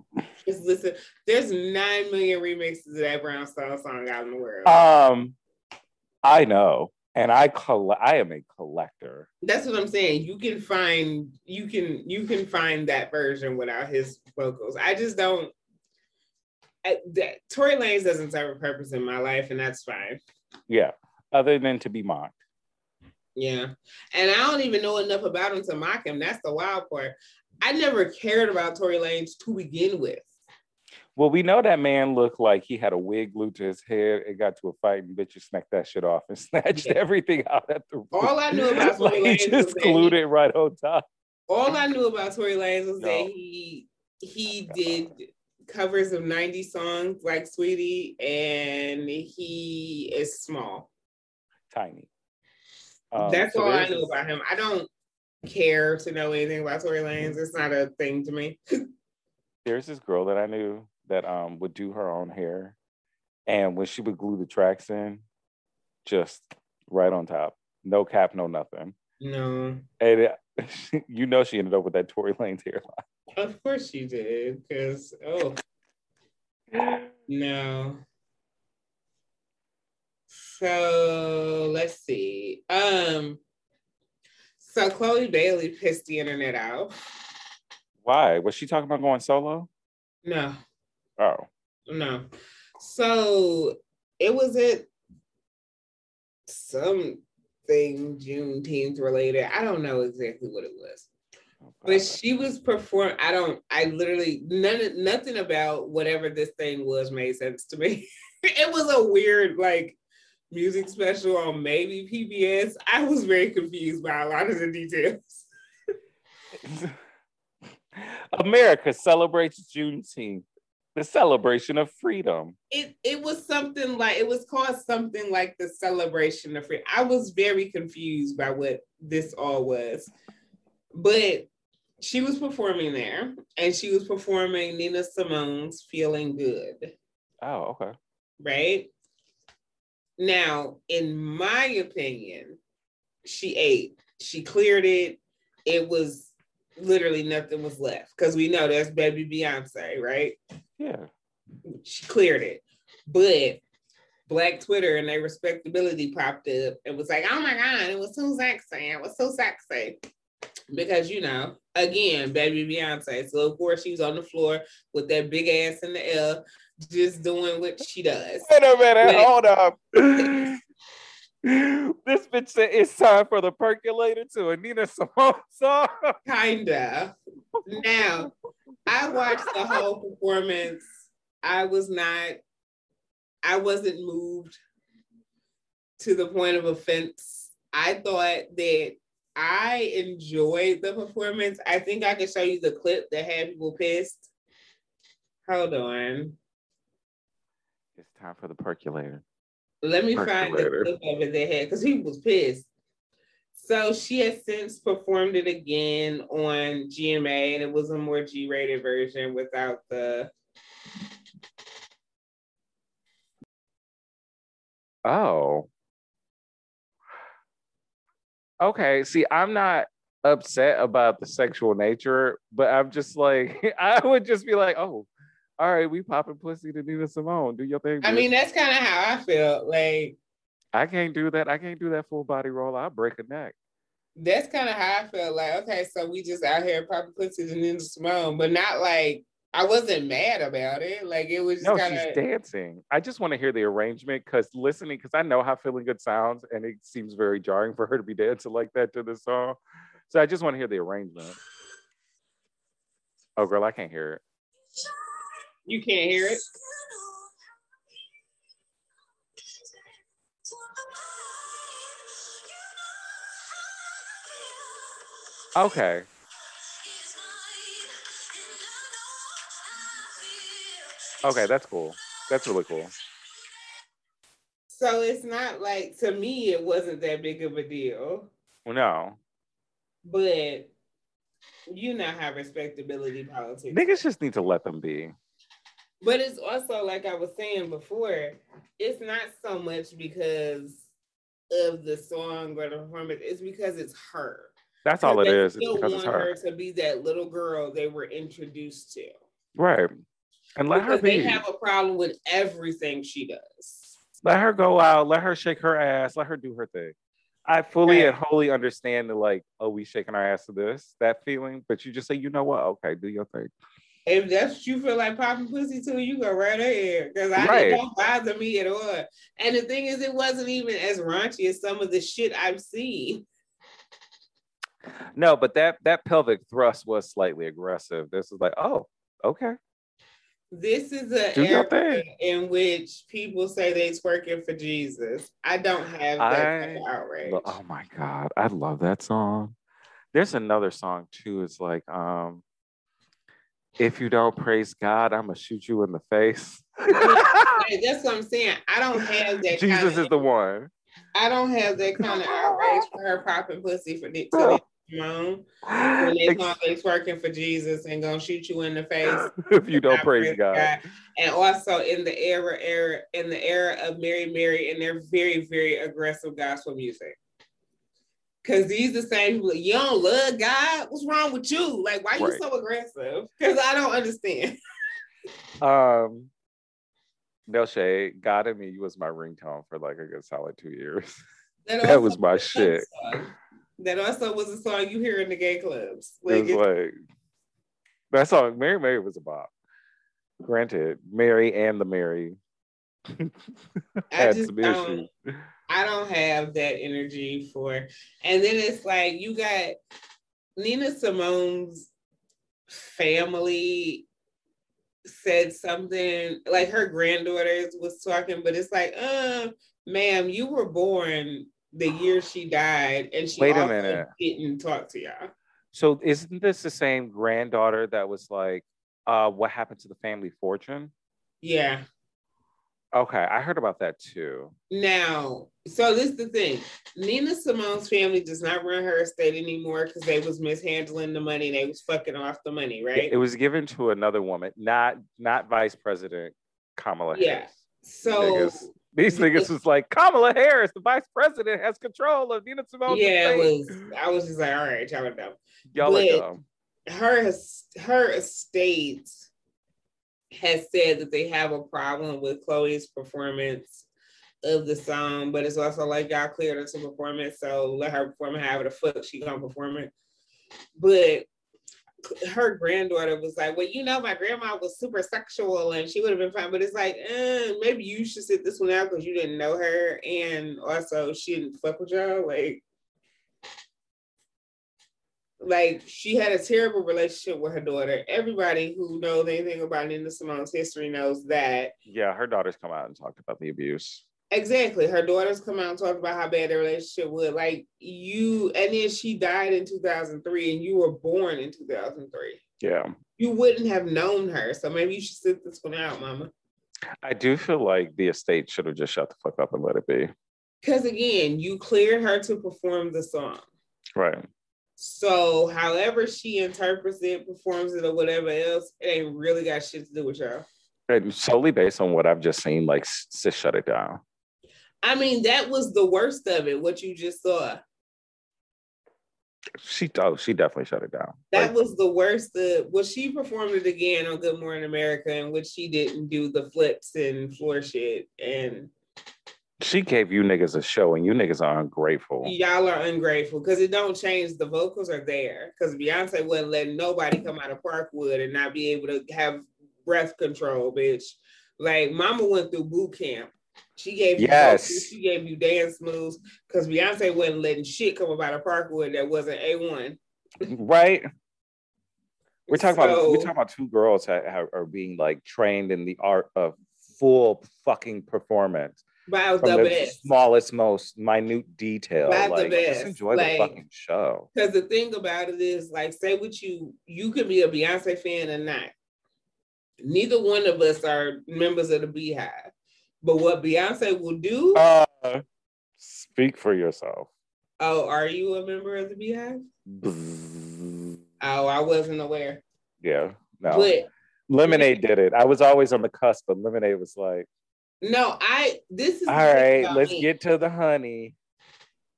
just listen. There's 9 million remixes of that Brownstone song out in the world. I know, and I am a collector. That's what I'm saying. You can find that version without his vocals. I just don't. Tory Lanez doesn't serve a purpose in my life, and that's fine. Yeah, other than to be mocked. Yeah, and I don't even know enough about him to mock him. That's the wild part. I never cared about Tory Lanez to begin with. Well, we know that man looked like he had a wig glued to his head and got to a fight and bitches snacked that shit off and snatched everything out at the room. All I knew about Tory Lanez he just glued it right on top. All I knew about Tory Lanez was that he did covers of 90 songs like Sweetie, and he is small. Tiny. That's all I knew about him. I don't care to know anything about Tory Lanez. It's not a thing to me. There's this girl that I knew that would do her own hair, and when she would glue the tracks in, just right on top, no cap, no nothing. No, and she ended up with that Tory Lanez hairline. Of course she did, because no. So let's see. So Chloe Bailey pissed the internet out. Why? Was she talking about going solo? No. Oh. No. So it was at something Juneteenth related. I don't know exactly what it was. But she was performing. Nothing about whatever this thing was made sense to me. It was a weird music special on maybe PBS. I was very confused by a lot of the details. America celebrates Juneteenth, the celebration of freedom. It was something like, it was called something like the celebration of freedom. I was very confused by what this all was. But she was performing there, and she was performing Nina Simone's Feeling Good. Oh, okay. Right? Now, in my opinion, she ate. She cleared it. It was literally nothing was left, because we know that's baby Beyonce, right? Yeah. She cleared it. But Black Twitter and their respectability popped up and was like, oh my God, it was so sexy. It was so sexy. Because, again, baby Beyonce. So, of course, she's on the floor with that big ass in the L, just doing what she does. Wait a minute. Hold up. This bitch said it's time for the percolator to a Nina Simone song. Kinda. Now, I watched the whole performance. I wasn't moved to the point of offense. I thought that I enjoyed the performance. I think I can show you the clip that had people pissed. Hold on. It's time for the percolator. Let me find the clip of it that had, because he was pissed. So she has since performed it again on GMA, and it was a more G-rated version without the... Oh. Okay, see, I'm not upset about the sexual nature, but I'm just like, I would just be like, oh, all right, we popping pussy to Nina Simone. Do your thing. Bitch. I mean, that's kind of how I felt. I can't do that. I can't do that full body roll. I'll break a neck. That's kind of how I felt. Okay, so we just out here popping pussy to Nina Simone, but not I wasn't mad about it. It was just kind of... she's dancing. I just want to hear the arrangement, because I know how Feeling Good sounds, and it seems very jarring for her to be dancing like that to this song. So I just want to hear the arrangement. Oh, girl, I can't hear it. You can't hear it? Okay. Okay, that's cool. That's really cool. So it's not to me, it wasn't that big of a deal. Well, no. But you know how respectability politics. Niggas just need to let them be. But it's also, I was saying before, it's not so much because of the song or the performance. It's because it's her. That's all it is. They still want her to be that little girl they were introduced to. Right. And let her be. They have a problem with everything she does. Let her go out. Let her shake her ass. Let her do her thing. I fully and wholly understand that we shaking our ass to this, that feeling. But you just say, you know what? Okay, do your thing. If that's what you feel like popping pussy to, you go right ahead. Because it don't bother me at all. And the thing is, it wasn't even as raunchy as some of the shit I've seen. No, but that pelvic thrust was slightly aggressive. This is oh, okay. This is an area in which people say they twerking for Jesus. I don't have that kind of outrage. Oh my God, I love that song. There's another song too. It's if you don't praise God, I'm gonna shoot you in the face. That's what I'm saying. I don't have that. Jesus kind of is the one. I don't have that kind of outrage for her popping pussy for this. When they talk, they twerking for Jesus and gonna shoot you in the face if you don't praise God. And also in the era of Mary and their very, very aggressive gospel music. Because these are the same people, you don't love God? What's wrong with you? Why are you so aggressive? Because I don't understand. No shade, God and Me was my ringtone for a good solid 2 years. That was my shit. That also was a song you hear in the gay clubs. That song, Mary was a bop. Granted, Mary and the Mary had some issues. I don't have that energy for. And then it's like you got Nina Simone's family said something, like her granddaughters was talking, but it's like, ma'am, you were born the year she died, and she also didn't talk to y'all. So isn't this the same granddaughter that was like, what happened to the family fortune? Yeah. Okay, I heard about that too. Now, so this is the thing. Nina Simone's family does not run her estate anymore because they was mishandling the money. They was fucking off the money, right? It was given to another woman, not Vice President Kamala Harris. So these niggas was like, Kamala Harris, the Vice President, has control of Nina Simone's estate. I was just like, all right, y'all are dumb. Y'all are dumb. Her estate has said that they have a problem with Chloe's performance of the song, but it's also like, y'all cleared her to perform it, so let her perform it however the fuck she gonna perform it. But her granddaughter was like, well, you know, my grandma was super sexual and she would have been fine, but it's like, maybe you should sit this one out because you didn't know her, and also she didn't fuck with y'all. Like she had a terrible relationship with her daughter. Everybody who knows anything about Nina Simone's history knows that. Yeah, her daughter's come out and talked about the abuse. Exactly. Her daughter's come out and talked about how bad their relationship was. Like you, and then she died in 2003 and you were born in 2003. Yeah. You wouldn't have known her. So maybe you should sit this one out, mama. I do feel like the estate should have just shut the fuck up and let it be. Because again, you cleared her to perform the song. Right. So however she interprets it, performs it, or whatever else, it ain't really got shit to do with y'all. And solely based on what I've just seen, like, sis, shut it down. I mean, that was the worst of it, what you just saw. She definitely shut it down. That was the worst of, well, she performed it again on Good Morning America, in which she didn't do the flips and floor shit. And she gave you niggas a show, and you niggas are ungrateful. Y'all are ungrateful because it don't change. The vocals are there because Beyonce wasn't letting nobody come out of Parkwood and not be able to have breath control, bitch. Like Mama went through boot camp. She gave you vocals, she gave you dance moves because Beyonce wasn't letting shit come about a Parkwood that wasn't A1. Right. We're talking about two girls that are being like trained in the art of full fucking performance. By the best. Smallest, most minute detail. By the best. Just enjoy the fucking show. Because the thing about it is, like, say what you could be a Beyonce fan or not. Neither one of us are members of the Beehive. But what Beyonce will do... speak for yourself. Oh, are you a member of the Beehive? Oh, I wasn't aware. Yeah, no. But Lemonade did it. I was always on the cusp, but Lemonade was like... No, this is all right. Let's get to the honey.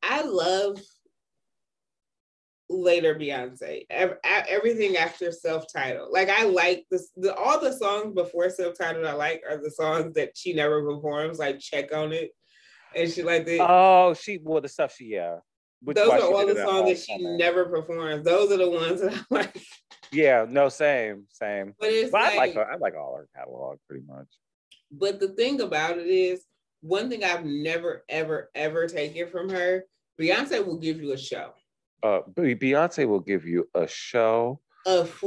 I love later Beyonce. Everything after self-titled. Like I like this. All the songs before self-titled I like are the songs that she never performs. Like Check on It, and she like that. Oh, the stuff she yeah. Those are all the songs that she never performs. Those are the ones that I like. Yeah. No. Same. But it's like, I like all her catalog pretty much. But the thing about it is, one thing I've never, ever, ever taken from her, Beyonce will give you a show. Beyonce will give you a show.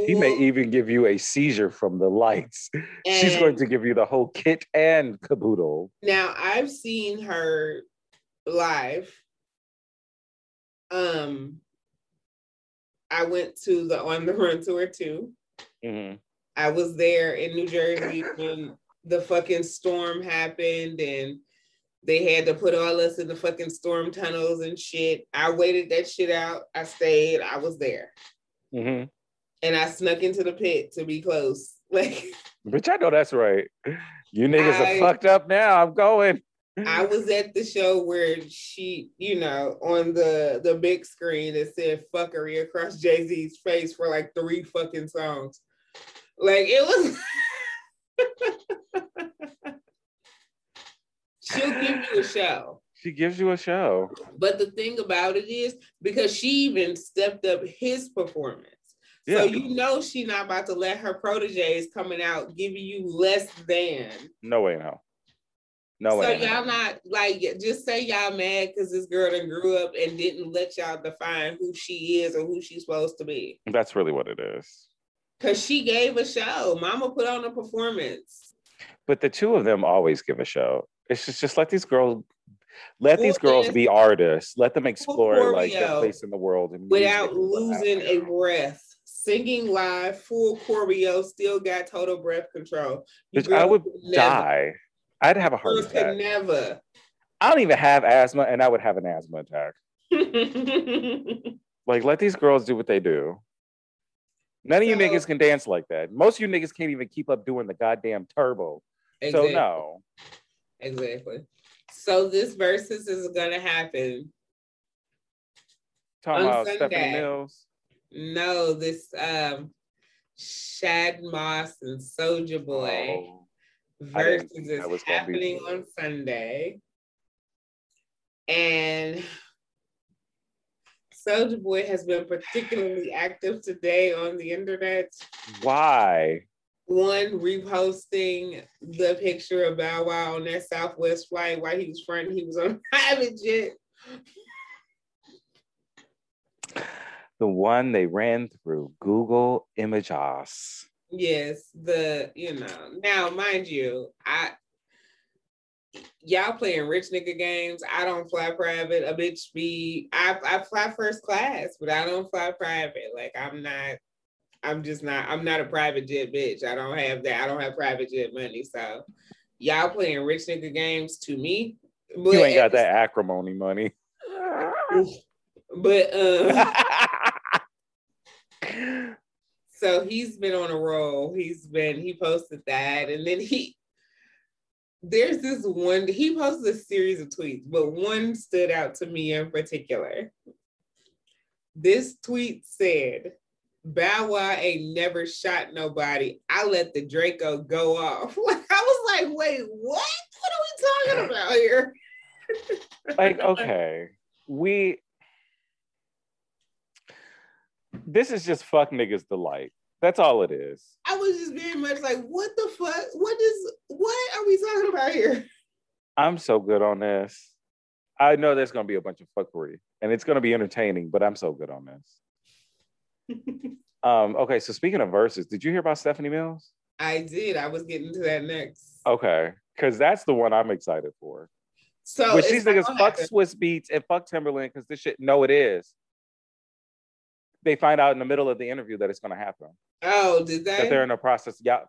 He may even give you a seizure from the lights. She's going to give you the whole kit and caboodle. Now, I've seen her live. I went to the On the Run tour, too. Mm-hmm. I was there in New Jersey when... the fucking storm happened and they had to put all us in the fucking storm tunnels and shit. I waited that shit out. I stayed. I was there. Mm-hmm. And I snuck into the pit to be close. Like, bitch, I know that's right. You niggas are fucked up now. I'm going. I was at the show where she, you know, on the big screen that said fuckery across Jay-Z's face for like 3 fucking songs. Like, it was... She'll give you a show. She gives you a show. But the thing about it is, because she even stepped up his performance. Yeah. So you know she's not about to let her proteges coming out giving you less than. No way, no. No way. So y'all not like, just say y'all mad because this girl done grew up and didn't let y'all define who she is or who she's supposed to be. That's really what it is. Because she gave a show. Mama put on a performance. But the two of them always give a show. It's just let these girls... Let these girls be artists. Let them explore like their place in the world and without losing a breath. Singing live, full choreo, still got total breath control. I would die. I'd have a heart attack. Never. I don't even have asthma, and I would have an asthma attack. Like, let these girls do what they do. None of you niggas can dance like that. Most of you niggas can't even keep up doing the goddamn turbo. Exactly. So no. Exactly. So this versus is going to happen. Talking about Stephanie Mills? No, this Shad Moss and Soulja Boy versus is happening on Sunday. And Soulja Boy has been particularly active today on the internet. Why? One, reposting the picture of Bow Wow on that Southwest flight while he was fronting, he was on a private jet. The one they ran through Google Images. Yes, now mind you, y'all playing rich nigga games. I don't fly private. A bitch be, I fly first class, but I don't fly private. Like I'm not a private jet bitch. I don't have that. I don't have private jet money. So y'all playing rich nigga games to me. But you ain't got that acrimony money. But, so he's been on a roll. He posted that. And then there's this one, he posted a series of tweets, but one stood out to me in particular. This tweet said, Bow Wow ain't never shot nobody. I let the Draco go off. Like, I was like, wait, what? What are we talking about here? Like, okay. This is just fuck niggas delight. That's all it is. I was just very much like, what the fuck? What are we talking about here? I'm so good on this. I know there's going to be a bunch of fuckery and it's going to be entertaining, but I'm so good on this. Okay, so speaking of verses, did you hear about Stephanie Mills? I did. I was getting to that next. Okay, because that's the one I'm excited for. So which these niggas fuck Swiss Beats and fuck Timberland because this shit. No, it is. They find out in the middle of the interview that it's going to happen. Oh, did they? That they're in the process. Yeah.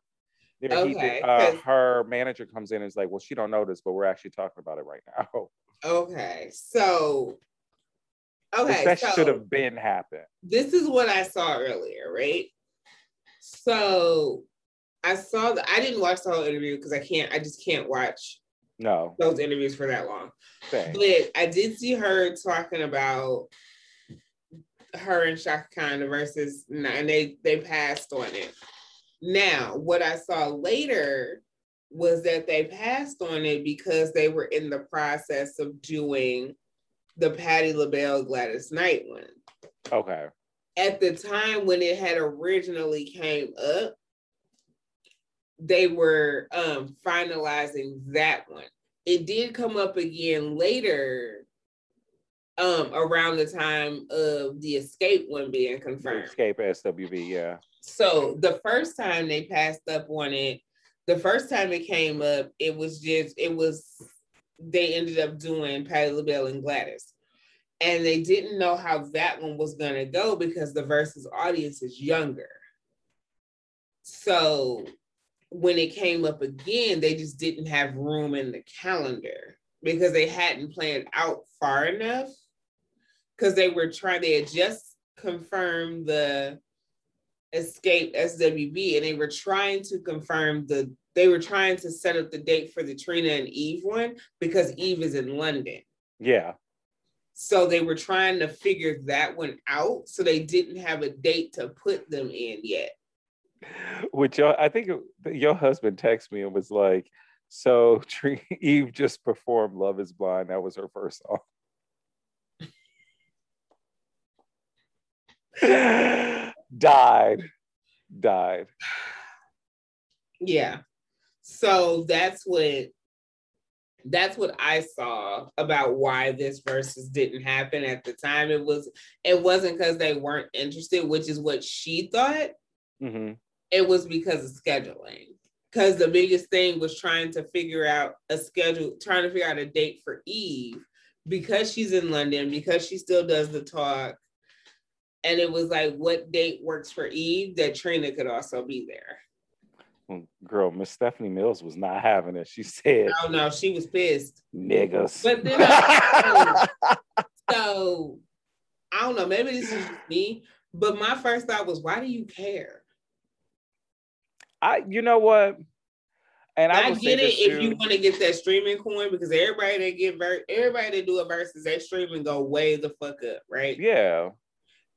Okay. Her manager comes in and is like, "Well, she don't know this, but we're actually talking about it right now." Okay, so. Okay, that should have been happened. This is what I saw earlier, right? So I saw I didn't watch the whole interview because I just can't watch those interviews for that long. Same. But I did see her talking about her and Shaka Khan versus, and they passed on it. Now, what I saw later was that they passed on it because they were in the process of doing the Patti LaBelle Gladys Knight one. Okay. At the time when it had originally came up, they were finalizing that one. It did come up again later around the time of the Escape one being confirmed. Escape SWB, yeah. So the first time they passed up on it, the first time it came up, they ended up doing Patti LaBelle and Gladys. And they didn't know how that one was going to go because the Versus audience is younger. So when it came up again, they just didn't have room in the calendar because they hadn't planned out far enough because they had just confirmed the Escape SWB and they were trying to set up the date for the Trina and Eve one because Eve is in London. Yeah. So they were trying to figure that one out. So they didn't have a date to put them in yet. Which I think your husband texted me and was like, so Eve just performed Love is Blind. That was her first song. died. Yeah. So that's what I saw about why this versus didn't happen at the time. It wasn't because they weren't interested, which is what she thought. Mm-hmm. It was because of scheduling. Because the biggest thing was trying to figure out a date for Eve, because she's in London, because she still does the talk. And it was like, what date works for Eve that Trina could also be there? Girl, Miss Stephanie Mills was not having it. She said, "Oh no, she was pissed, niggas." But then, so I don't know. Maybe this is just me, but my first thought was, "Why do you care?" You know what? And I get it if you want to get that streaming coin, because everybody that do a versus, that streaming go way the fuck up, right? Yeah,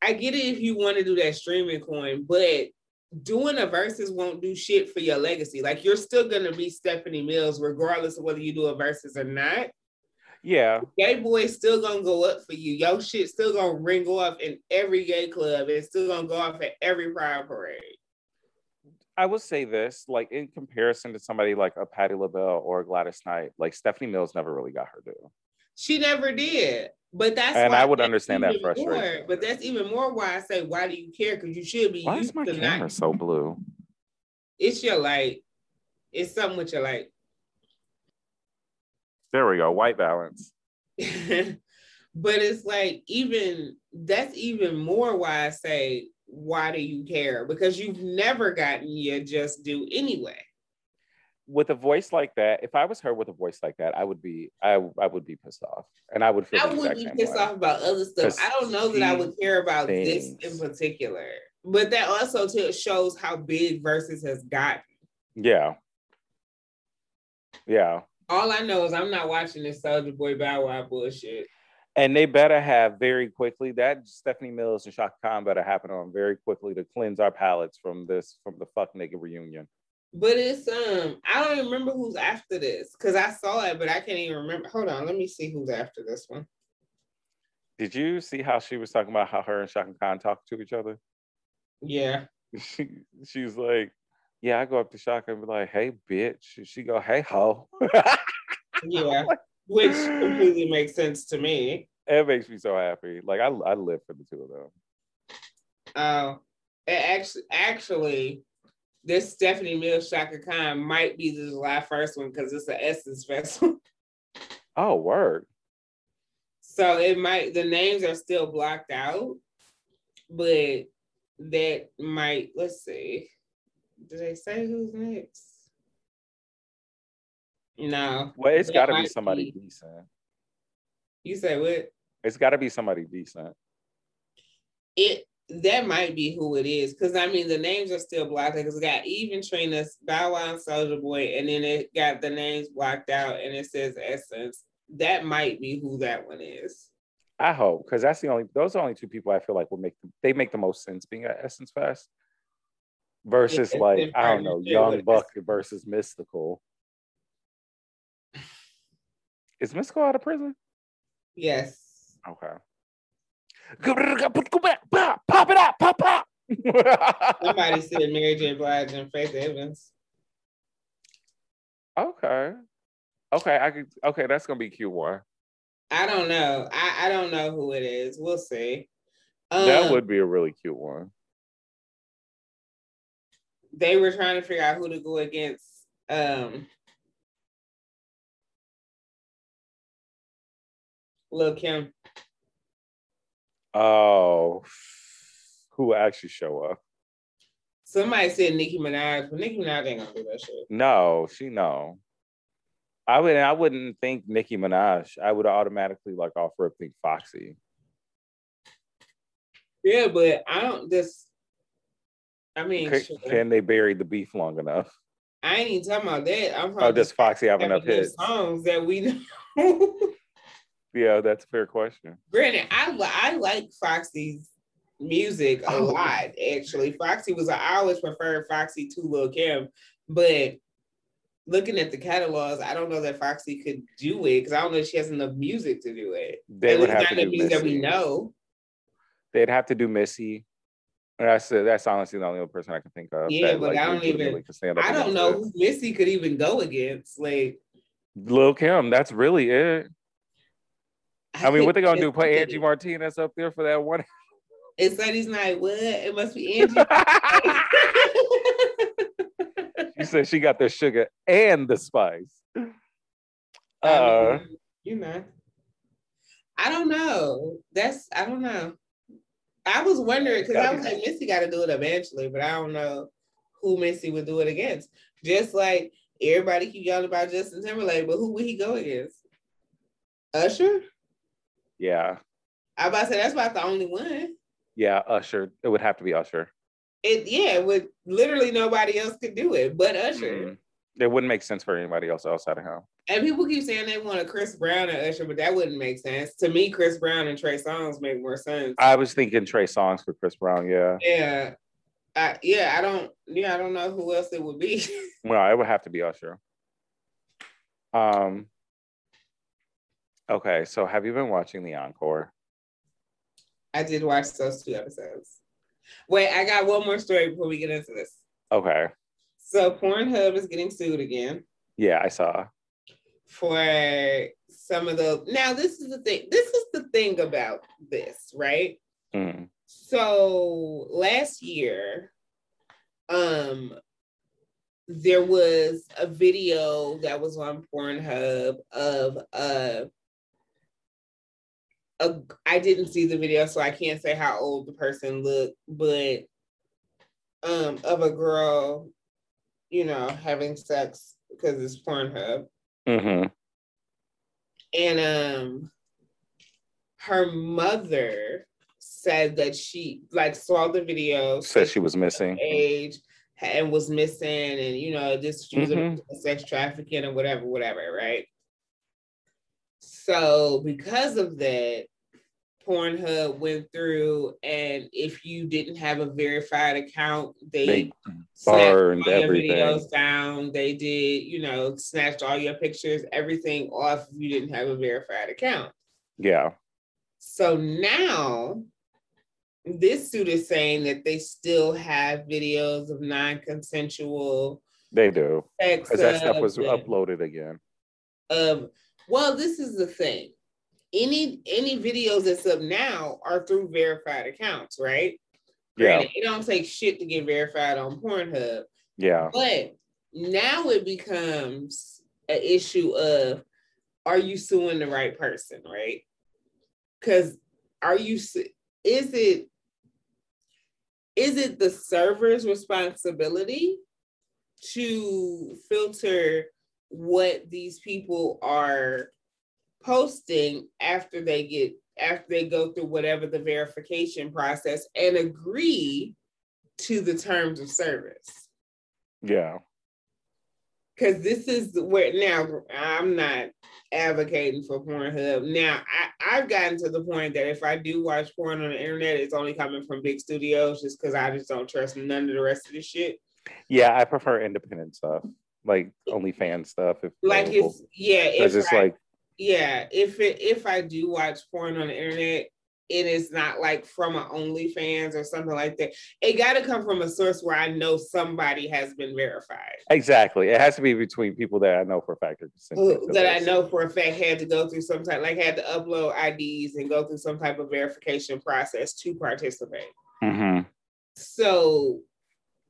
I get it if you want to do that streaming coin, but doing a versus won't do shit for your legacy. Like, you're still gonna be Stephanie Mills regardless of whether you do a versus or not. Yeah, gay boy's still gonna go up for you. Your shit's still gonna ring off in every gay club. It's still gonna go off at every pride parade. I will say this, like, in comparison to somebody like a Patti LaBelle or Gladys Knight, like, Stephanie Mills never really got her due. She never did. But I would understand that frustration. But that's even more why I say, why do you care? Because you should be. Why is my camera so blue? It's your light. It's something with your light. There we go. White balance. But it's like, even more why I say, why do you care? Because you've never gotten your just due anyway. With a voice like that, if I was her with a voice like that, I would be pissed off, and I would feel. I would be pissed off about other stuff. I don't know that I would care about this in particular, but that also shows how big versus has gotten. Yeah. All I know is I'm not watching this Soulja Boy Bow Wow bullshit. And they better have very quickly that Stephanie Mills and Shaka Khan better happen on very quickly to cleanse our palates from the fuck nigga reunion. But it's I don't remember who's after this, because I saw it, but I can't even remember. Hold on, let me see who's after this one. Did you see how she was talking about how her and Shaka Khan talk to each other? Yeah. She's like, yeah, I go up to Shaka and be like, hey, bitch. And she go, hey, ho. Yeah, which completely makes sense to me. It makes me so happy. Like, I live for the two of them. Actually, this Stephanie Mills Shaka Khan might be the July 1st one, because it's an Essence Festival. Oh, word. So the names are still blocked out, but that might, let's see. Do they say who's next? No. Well, it's got to be somebody decent. You say what? It's got to be somebody decent. That might be who it is, because I mean the names are still blocked out, because we got Eve and Trina, Bow Wow and Soulja Boy, and then it got the names blocked out and it says Essence. That might be who that one is. I hope, because those are the only two people I feel like will make the most sense being at Essence Fest versus like I don't know, Young Buck versus Mystical. Is Mystical out of prison? Yes. Okay. Pop it up, pop pop. Somebody said Mary J. Blige and Faith Evans. Okay, that's gonna be Q1. I don't know who it is. We'll see. That would be a really cute one. They were trying to figure out who to go against. Lil' Kim. Oh, who will actually show up? Somebody said Nicki Minaj, but Nicki Minaj ain't gonna do that shit. No, I wouldn't think Nicki Minaj. I would automatically like off rip think Foxy. Yeah, but I don't. Can they bury the beef long enough? I ain't even talking about that. Does Foxy have enough hits songs that we know? Yeah, that's a fair question. Granted, I like Foxy's music a lot, actually. I always preferred Foxy to Lil' Kim, but looking at the catalogs, I don't know that Foxy could do it, because I don't know if she has enough music to do it. They would have to do Missy. That we know. They'd have to do Missy. That's honestly the only person I can think of. Yeah, that, but like, I don't even. Really I don't know who Missy could even go against. Like Lil' Kim, that's really it. I mean, what they gonna do? Put Angie Martinez up there for that one? It's Sunday's night. What? It must be Angie. She said she got the sugar and the spice. You know, I don't know. I don't know. I was wondering because I was like, Missy got to do it eventually, but I don't know who Missy would do it against. Just like everybody keep yelling about Justin Timberlake, but who would he go against? Usher? Yeah. I about to say that's about the only one. Yeah, Usher. It would have to be Usher. It would literally nobody else could do it but Usher. It wouldn't make sense for anybody else outside of him. And people keep saying they want a Chris Brown and Usher, but that wouldn't make sense. To me, Chris Brown and Trey Songz make more sense. I was thinking Trey Songz for Chris Brown, yeah. Yeah. I don't know who else it would be. Well, it would have to be Usher. Okay, so have you been watching The Encore? I did watch those 2 episodes. Wait, I got one more story before we get into this. Okay. So Pornhub is getting sued again. Yeah, I saw. For some of those. Now, this is the thing. This is the thing about this, right? Mm. So last year, there was a video that was on Pornhub of I didn't see the video, so I can't say how old the person looked, but of a girl, you know, having sex because it's Pornhub. Mm-hmm. And her mother said that she saw the video, said she was missing age and was missing, and you know, just she was a sex trafficking and whatever, right? So because of that, Pornhub went through, and if you didn't have a verified account, they burned everything. Videos down. They did, you know, snatched all your pictures, everything off if you didn't have a verified account. Yeah. So now this suit is saying that they still have videos of non-consensual. They do. Because that stuff was uploaded again. Well, this is the thing. Any videos that's up now are through verified accounts, right? Yeah. Granted, it don't take shit to get verified on Pornhub. Yeah. But now it becomes an issue of, are you suing the right person, right? Because is it the server's responsibility to filter what these people are posting after they go through whatever the verification process and agree to the terms of service? Yeah. Because this is where now I'm not advocating for Pornhub. Now I've gotten to the point that if I do watch porn on the internet, it's only coming from big studios just because I just don't trust none of the rest of the shit. Yeah, I prefer independent stuff. Like OnlyFans stuff. If I do watch porn on the internet, it is not like from an OnlyFans or something like that. It got to come from a source where I know somebody has been verified. Exactly. It has to be between people that I know for a fact. Had to go through some type, had to upload IDs and go through some type of verification process to participate. Mm-hmm. So,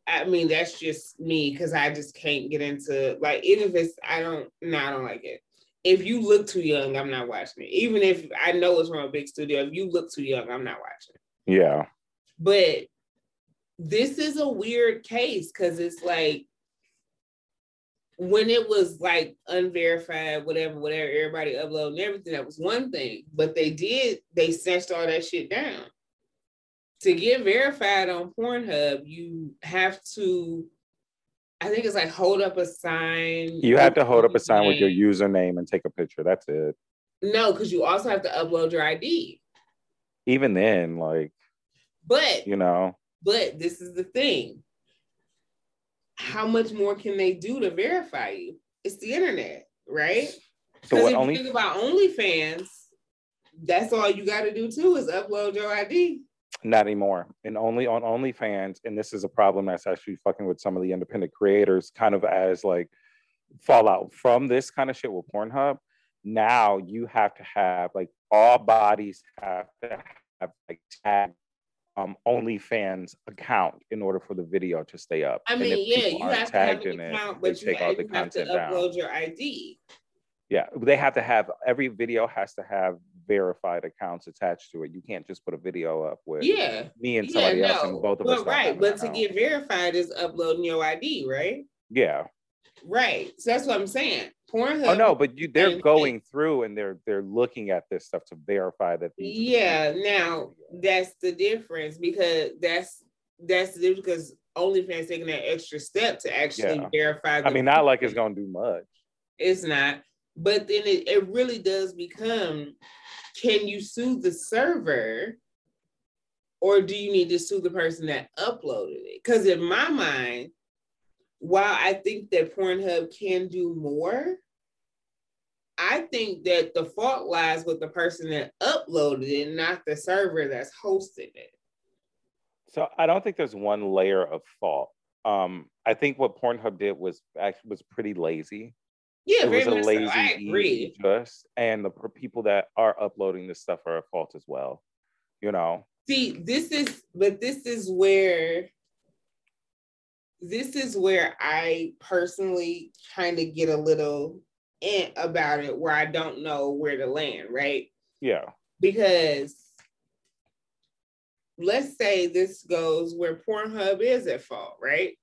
I mean, that's just me because I just can't get into, even if it's, I don't like it. If you look too young, I'm not watching it. Even if I know it's from a big studio, if you look too young, I'm not watching it. Yeah. But this is a weird case because it's when it was unverified, whatever, everybody uploading everything, that was one thing. But they snatched all that shit down. To get verified on Pornhub, you have to, I think it's hold up a sign. You have to hold up a sign with your username and take a picture. That's it. No, because you also have to upload your ID. Even then, But. You know. But this is the thing. How much more can they do to verify you? It's the internet, right? Because you think about OnlyFans, that's all you got to do too is upload your ID. Not anymore, and only on OnlyFans. And this is a problem that's actually fucking with some of the independent creators, kind of as like fallout from this kind of shit with Pornhub. Now you have to have like all bodies have to have like tag OnlyFans account in order for the video to stay up. I mean, yeah, you have to have an account, but you have to upload your ID. Yeah, they have to have, every video has to have verified accounts attached to it. You can't just put a video up with me and somebody else and both of us. Right, but to get verified is uploading your ID, right? Yeah. Right, so that's what I'm saying. Pornhub. Oh no, but you, they're going through and they're looking at this stuff to verify that. These now that's the difference, because that's the difference, because OnlyFans taking that extra step to actually verify. I mean, not like it's gonna do much. It's not. But then it really does become, can you sue the server or do you need to sue the person that uploaded it? Because in my mind, while I think that Pornhub can do more, I think that the fault lies with the person that uploaded it, not the server that's hosted it. So I don't think there's one layer of fault. I think what Pornhub did was pretty lazy. Yeah, it was a lazy, I agree. And the people that are uploading this stuff are at fault as well, you know. See, this is where I personally kind of get a little ant about it, where I don't know where to land, right? Yeah. Because let's say this goes where Pornhub is at fault, right?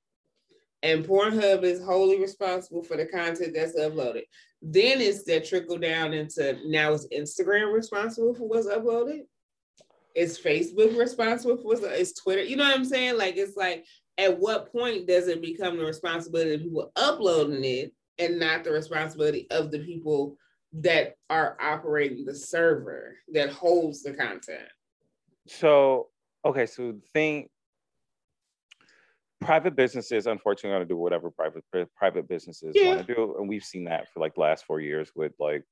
And Pornhub is wholly responsible for the content that's uploaded. Then it's that trickle down into, now is Instagram responsible for what's uploaded? Is Facebook responsible for what's uploaded? Is Twitter? You know what I'm saying? Like, it's like, at what point does it become the responsibility of people uploading it and not the responsibility of the people that are operating the server that holds the content? So, okay, so the thing... Private businesses, unfortunately, are going to do whatever private businesses want to do. And we've seen that for like the last 4 years with like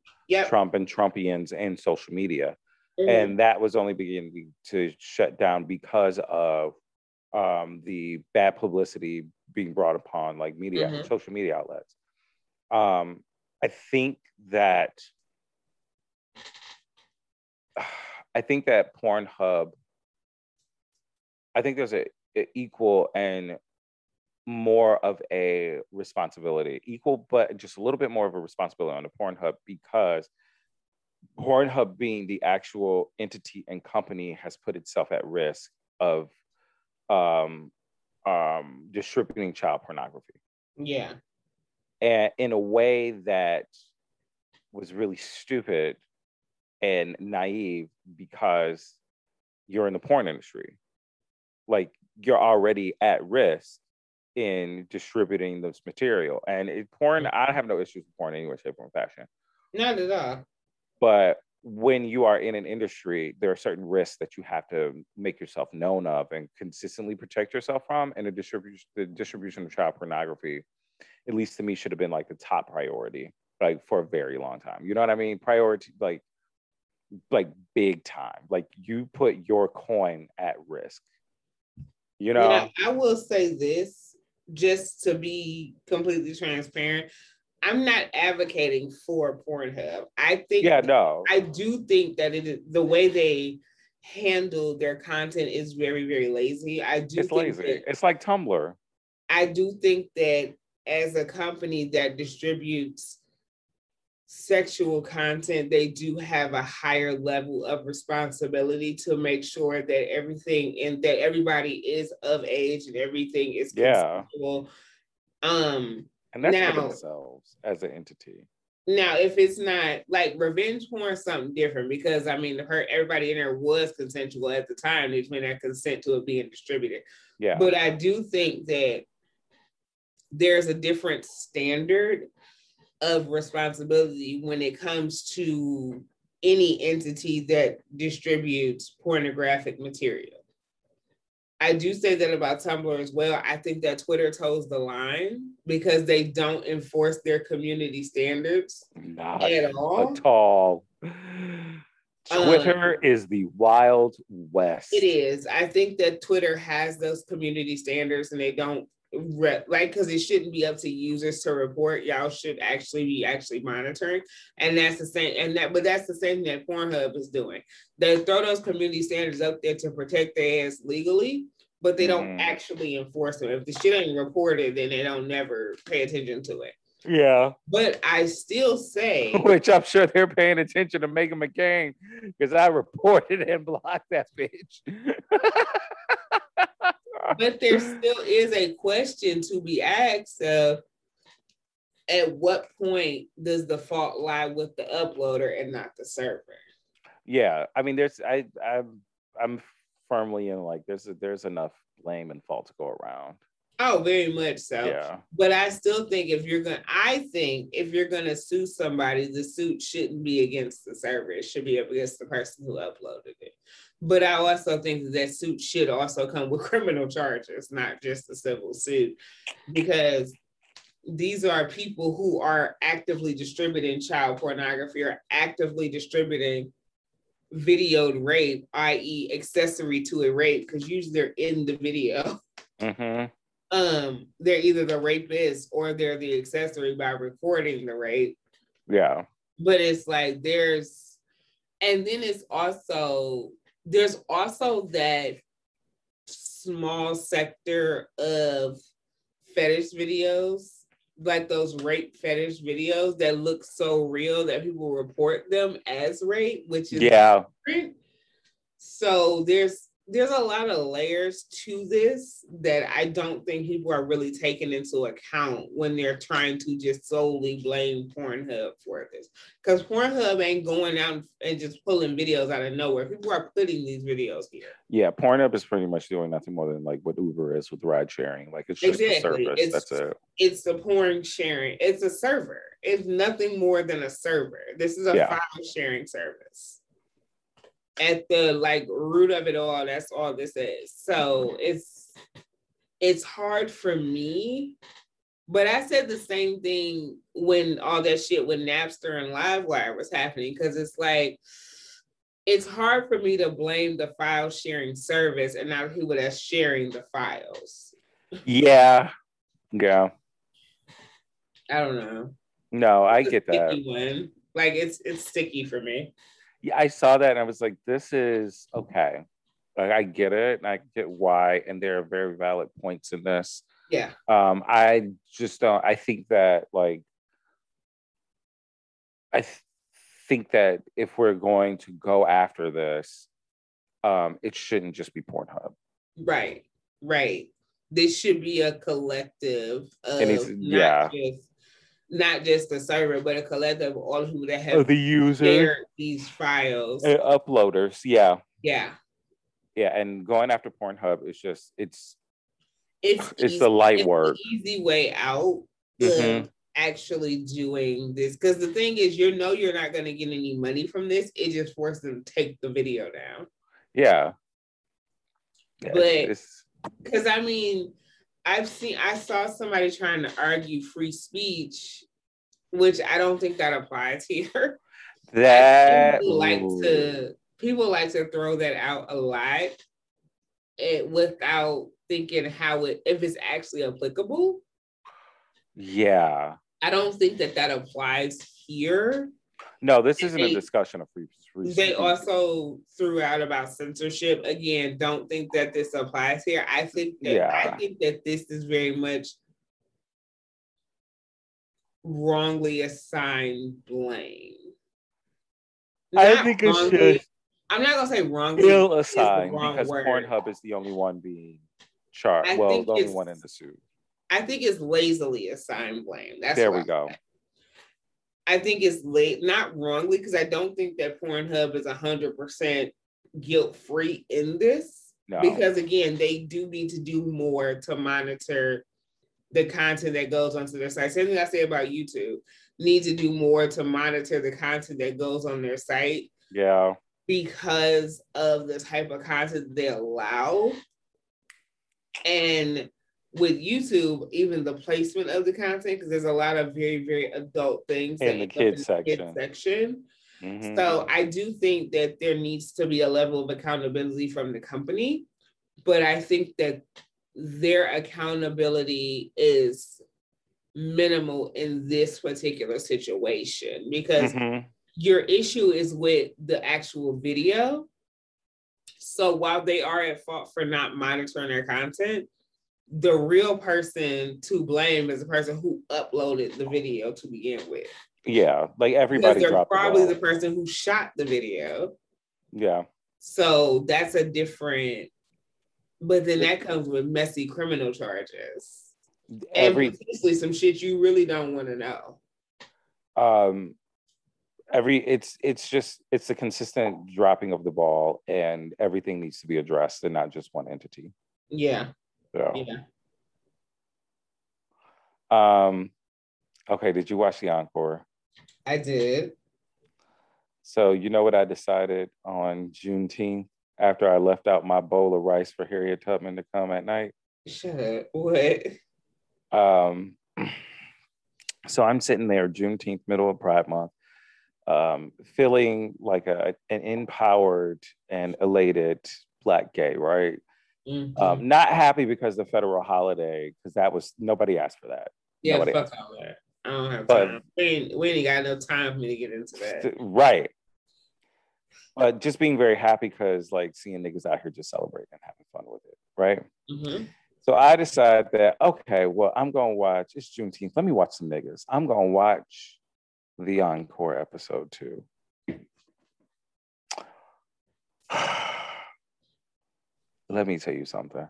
Trump and Trumpians and social media. Mm-hmm. And that was only beginning to shut down because of the bad publicity being brought upon like media, social media outlets. I think that Pornhub, I think there's equal and more of a responsibility, equal, but just a little bit more of a responsibility on the Pornhub, because Pornhub, being the actual entity and company, has put itself at risk of distributing child pornography. Yeah. And in a way that was really stupid and naive, because you're in the porn industry. Like, you're already at risk in distributing this material. And porn, I have no issues with porn in any way, shape, or fashion. Not at all. But when you are in an industry, there are certain risks that you have to make yourself known of and consistently protect yourself from. And the distribution of child pornography, at least to me, should have been like the top priority, like for a very long time. You know what I mean? Priority, like big time. Like, you put your coin at risk. You know, I will say this, just to be completely transparent, I'm not advocating for Pornhub. I think, I do think that the way they handle their content is very, very lazy. It's lazy. It's like Tumblr. I do think that as a company that distributes sexual content, they do have a higher level of responsibility to make sure that everything and that everybody is of age and everything is consensual. And that's now, for themselves as an entity. Now, if it's not like revenge porn, something different, because I mean, everybody in there was consensual at the time. They may not consent to it being distributed. Yeah, but I do think that there's a different standard of responsibility when it comes to any entity that distributes pornographic material. I do say that about Tumblr as well. I think that Twitter toes the line because they don't enforce their community standards at all. Twitter is the Wild West. It is. I think that Twitter has those community standards and they don't because it shouldn't be up to users to report. Y'all should actually be monitoring. And that's the same. But that's the same thing that Pornhub is doing. They throw those community standards up there to protect their ass legally, but they don't actually enforce them. If the shit ain't reported, then they don't never pay attention to it. Yeah. But I still say... Which I'm sure they're paying attention to Megan McCain, because I reported and blocked that bitch. But there still is a question to be asked of, at what point does the fault lie with the uploader and not the server? Yeah. I mean, there's... I'm firmly in, like, there's enough blame and fault to go around. Oh, very much so. Yeah. But I still think if you're gonna sue somebody, the suit shouldn't be against the server. It should be against the person who uploaded it. But I also think that suit should also come with criminal charges, not just a civil suit, because these are people who are actively distributing child pornography or actively distributing videoed rape, i.e. accessory to a rape, because usually they're in the video. Mm-hmm. They're either the rapist or they're the accessory by recording the rape. Yeah. But it's like there's also that small sector of fetish videos, like those rape fetish videos that look so real that people report them as rape, which is different. So there's a lot of layers to this that I don't think people are really taking into account when they're trying to just solely blame Pornhub for this. Because Pornhub ain't going out and just pulling videos out of nowhere. People are putting these videos here. Yeah, Pornhub is pretty much doing nothing more than like what Uber is with ride sharing. Like it's just a service. That's it. It's the porn sharing. It's a server. It's nothing more than a server. This is a file sharing service. At the like root of it all, that's all this is. So it's hard for me, but I said the same thing when all that shit with Napster and Livewire was happening, because it's like it's hard for me to blame the file sharing service and not people that's sharing the files. Yeah. I don't know. No, I get that. One. Like it's sticky for me. Yeah, I saw that and I was like, this is okay. Like, I get it and I get why. And there are very valid points in this. Yeah. I just don't, I think that if we're going to go after this, it shouldn't just be Pornhub. Right. This should be a collective of not just the server, but a collective of all who that have the user these files and uploaders. Yeah. And going after Pornhub is just it's the light work, easy way out of actually doing this. Because the thing is, you're not going to get any money from this. It just forced them to take the video down. Yeah but because I mean, I saw somebody trying to argue free speech, which I don't think that applies here. That people like to throw that out a lot without thinking if it's actually applicable. Yeah. I don't think that applies here. No, this isn't a discussion of free speech. They also threw out about censorship. Again, don't think that this applies here. I think that this is very much wrongly assigned blame. I'm not gonna say wrongly. Ill assigned, because Pornhub is the only one being charged. Well, the only one in the suit. I think it's lazily assigned blame. There we go. I think it's late, not wrongly, because I don't think that Pornhub is 100% guilt-free in this. No. Because again, they do need to do more to monitor the content that goes onto their site. Same thing I say about YouTube. Need to do more to monitor the content that goes on their site. Yeah. Because of the type of content they allow. And with YouTube, even the placement of the content, because there's a lot of very, very adult things in the kids section. Mm-hmm. So I do think that there needs to be a level of accountability from the company, but I think that their accountability is minimal in this particular situation because mm-hmm. your issue is with the actual video. So while they are at fault for not monitoring their content, the real person to blame is the person who uploaded the video to begin with. Yeah, like everybody because they're probably the person who shot the video. Yeah. So that's a different, but then that comes with messy criminal charges. And potentially some shit you really don't want to know. It's a consistent dropping of the ball, and everything needs to be addressed and not just one entity. Yeah. So. Yeah. Okay, did you watch the encore? I did. So you know what I decided on Juneteenth after I left out my bowl of rice for Harriet Tubman to come at night? Shut up. What? So I'm sitting there Juneteenth, middle of Pride Month, feeling like an empowered and elated Black gay, right? Mm-hmm. Not happy because the federal holiday, because that was, nobody asked for that. Yeah, nobody fuck all that. I don't have time. We ain't got no time for me to get into that. Right. But just being very happy because like seeing niggas out here just celebrating and having fun with it, right? Mm-hmm. So I decided that, okay, well, I'm going to watch, it's Juneteenth, let me watch some niggas. I'm going to watch the encore episode 2. Let me tell you something.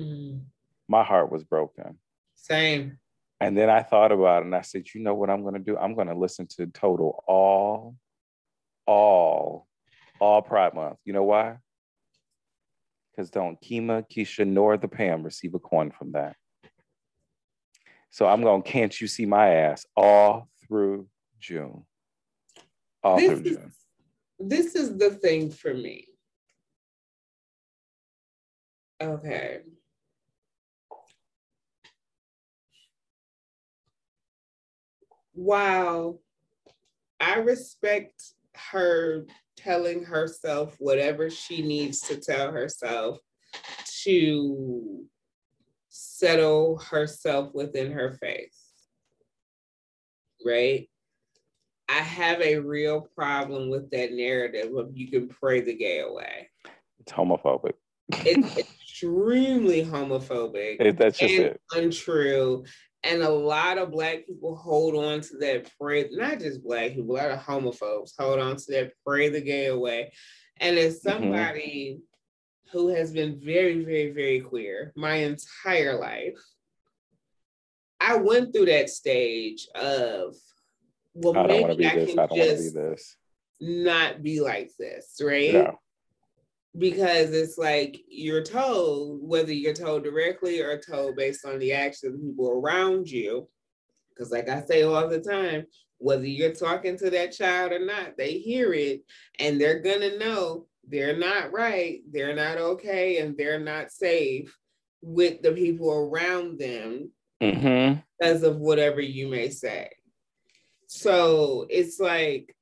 Mm-hmm. My heart was broken. Same. And then I thought about it and I said, you know what I'm going to do? I'm going to listen to Total all Pride Month. You know why? Because don't Kima, Keisha, nor the Pam receive a coin from that. So I'm going, can't you see my ass all through June? All through June. This is the thing for me. Okay. While I respect her telling herself whatever she needs to tell herself to settle herself within her faith, right? I have a real problem with that narrative of you can pray the gay away. It's homophobic. It's extremely homophobic. That's just it. Untrue. And a lot of Black people hold on to that prayer, not just Black people, a lot of homophobes hold on to that pray the gay away. And as somebody mm-hmm. who has been very, very, very queer my entire life, I went through that stage of, well, maybe I can just not be like this, right? Yeah. Because it's like you're told, whether you're told directly or told based on the actions of people around you, because like I say all the time, whether you're talking to that child or not, they hear it and they're gonna know they're not right, they're not okay, and they're not safe with the people around them mm-hmm. because of whatever you may say. So it's like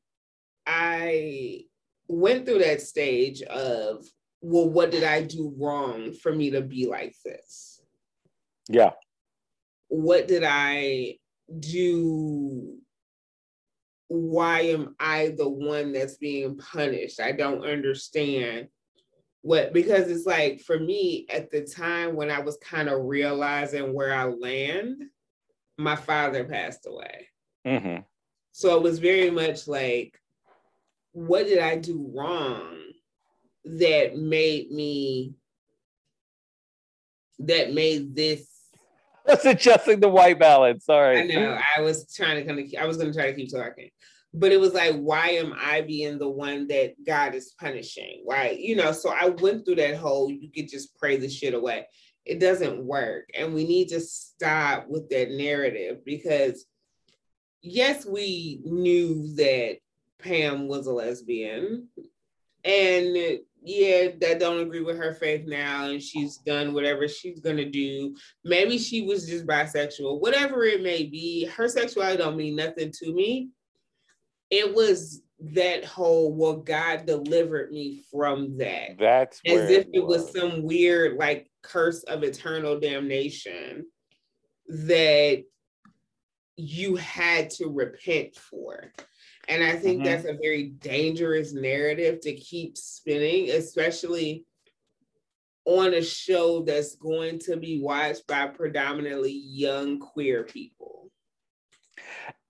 I went through that stage of, well, what did I do wrong for me to be like this? Yeah. What did I do? Why am I the one that's being punished? I don't understand what, because it's like, for me, at the time when I was kind of realizing where I land, my father passed away. Mm-hmm. So it was very much like, what did I do wrong that made this? That's adjusting the white balance. Sorry. I know. I was going to try to keep talking, but it was like, why am I being the one that God is punishing? Why, you know, so I went through that whole, you could just pray the shit away. It doesn't work. And we need to stop with that narrative because yes, we knew that Pam was a lesbian, and yeah, that don't agree with her faith now, and she's done whatever she's gonna do. Maybe she was just bisexual, whatever it may be. Her sexuality don't mean nothing to me. It was that whole, well, God delivered me from that. That's as if it was some weird like curse of eternal damnation that you had to repent for. And I think that's a very dangerous narrative to keep spinning, especially on a show that's going to be watched by predominantly young queer people.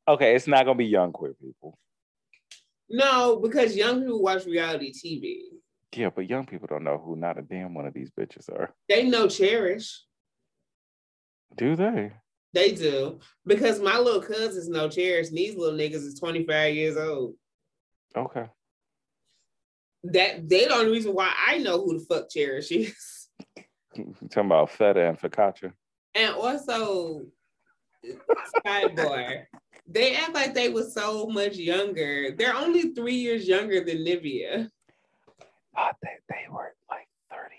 Okay, it's not going to be young queer people. No, because young people watch reality TV. Yeah, but young people don't know who not a damn one of these bitches are. They know Cherish. Do they? They do. Because my little cousins know Cherish. And these little niggas is 25 years old. Okay. They the only reason why I know who the fuck Cherish is. You're talking about feta and focaccia. And also, sidebar. They act like they were so much younger. They're only 3 years younger than Nivea. I think they were like 38.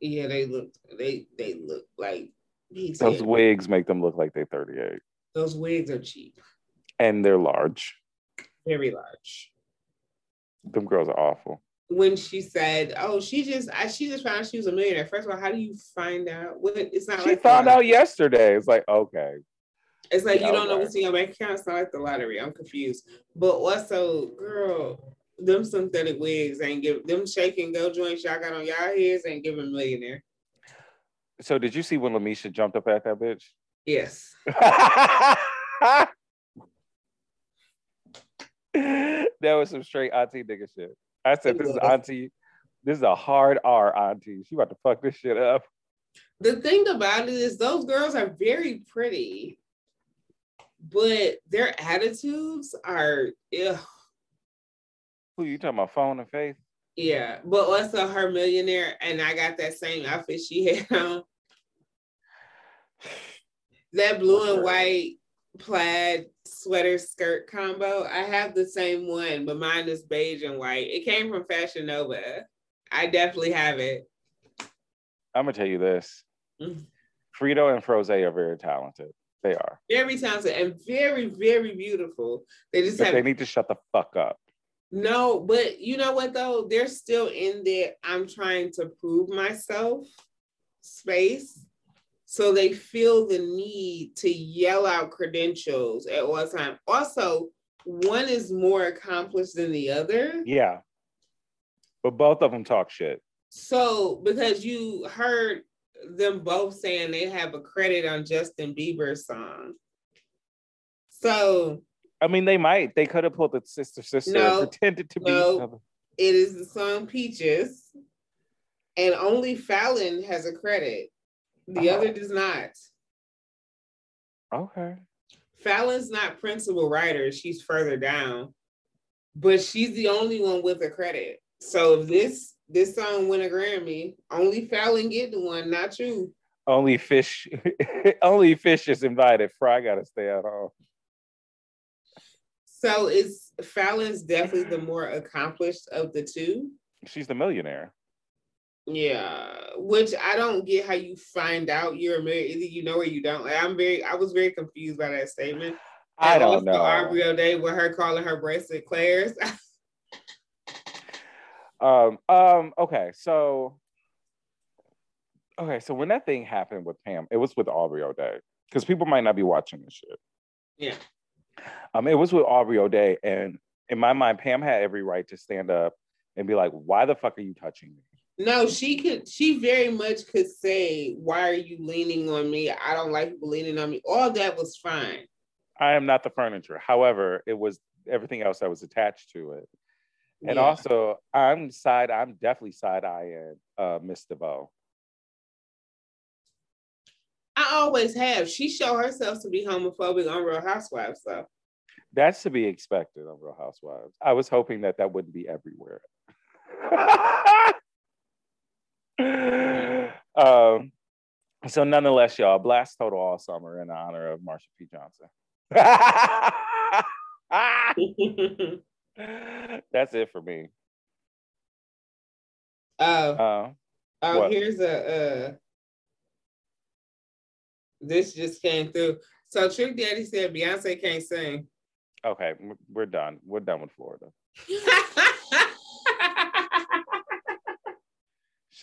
Yeah, they look like these. Those wigs make them look like they're 38. Those wigs are cheap. And they're large. Very large. Them girls are awful. When she said, "Oh, she just found out she was a millionaire." First of all, how do you find out? What? It's not. She like found out yesterday. It's like, okay. It's like, yeah, you don't know what's in your bank account. It's not like the lottery. I'm confused. But also, girl, them synthetic wigs ain't give them shake and go joints y'all got on y'all heads ain't giving millionaire. So did you see when LaMisha jumped up at that bitch? Yes. That was some straight auntie nigga shit. I said, this is auntie. This is a hard R, auntie. She about to fuck this shit up. The thing about it is those girls are very pretty. But their attitudes are, ugh. Who you talking about? Phone and Faith? Yeah, but also her millionaire, and I got that same outfit she had on. That blue and white plaid sweater skirt combo. I have the same one, but mine is beige and white. It came from Fashion Nova. I definitely have it. I'm gonna tell you this. Frito and Frosé are very talented. They are very talented and very, very beautiful. They just have. They need to shut the fuck up. No, but you know what though? They're still in there. I'm trying to prove myself space, so they feel the need to yell out credentials at all time. Also, one is more accomplished than the other. Yeah, but both of them talk shit. So because you heard them both saying they have a credit on Justin Bieber's song. So I mean they might. They could have pulled the sister no, and pretended to be each other. It is the song Peaches. And only Fallon has a credit. The other does not. Okay. Fallon's not principal writer, she's further down. But she's the only one with a credit. So if this song win a Grammy, only Fallon getting one, not you. Only Fish is invited. Fry gotta stay out all. So it's Fallon's definitely the more accomplished of the two. She's the millionaire. Yeah, which I don't get how you find out you're a millionaire. Either you know or you don't. Like I was very confused by that statement. I don't know. Aubrey O'Day with her calling her breasts Claire's. Okay, so when that thing happened with Pam, it was with Aubrey O'Day, because people might not be watching this shit. Yeah. It was with Aubrey O'Day, and in my mind, Pam had every right to stand up and be like, why the fuck are you touching me? No, she very much could say, why are you leaning on me? I don't like people leaning on me. All that was fine. I am not the furniture. However, it was everything else that was attached to it. And also, I'm definitely side-eyeing Miss DeVoe. I always have. She showed herself to be homophobic on Real Housewives, though. That's to be expected on Real Housewives. I was hoping that wouldn't be everywhere. So nonetheless, y'all, blast total all summer in honor of Marsha P. Johnson. That's it for me. Here's a this just came through. So Trick Daddy said Beyonce can't sing. Okay, we're done. We're done with Florida.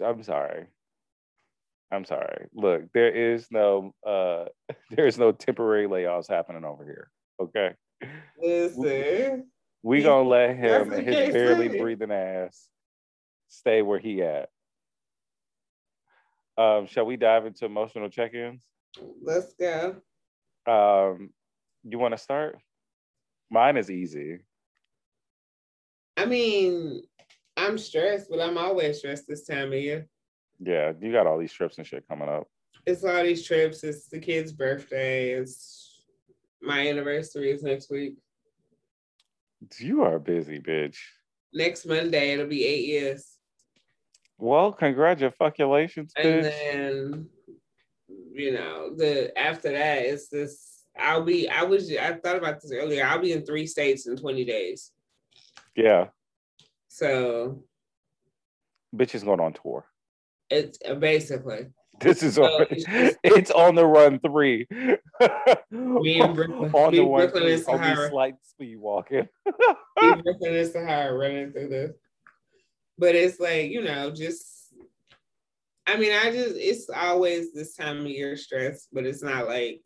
I'm sorry. I'm sorry. Look, there is no temporary layoffs happening over here. Okay. Listen. We gonna let him and his barely breathing ass stay where he at. Shall we dive into emotional check-ins? Let's go. You want to start? Mine is easy. I mean, I'm stressed, but I'm always stressed this time of year. Yeah, you got all these trips and shit coming up. It's all these trips. It's the kid's birthday. It's my anniversary is next week. You are busy, bitch. Next Monday, it'll be 8 years. Well, congratulations, bitch. And then, you know, after that, it's this. I thought about this earlier. I'll be in 3 states in 20 days. Yeah. So. Bitch is going on tour. It's basically. This is so on. It's on the run 3. Me and Brooklyn. On the run 3. I'll be slight speed walking. Me and Brooklyn and Sahara running through this. But it's like, you know, it's always this time of year stress, but it's not like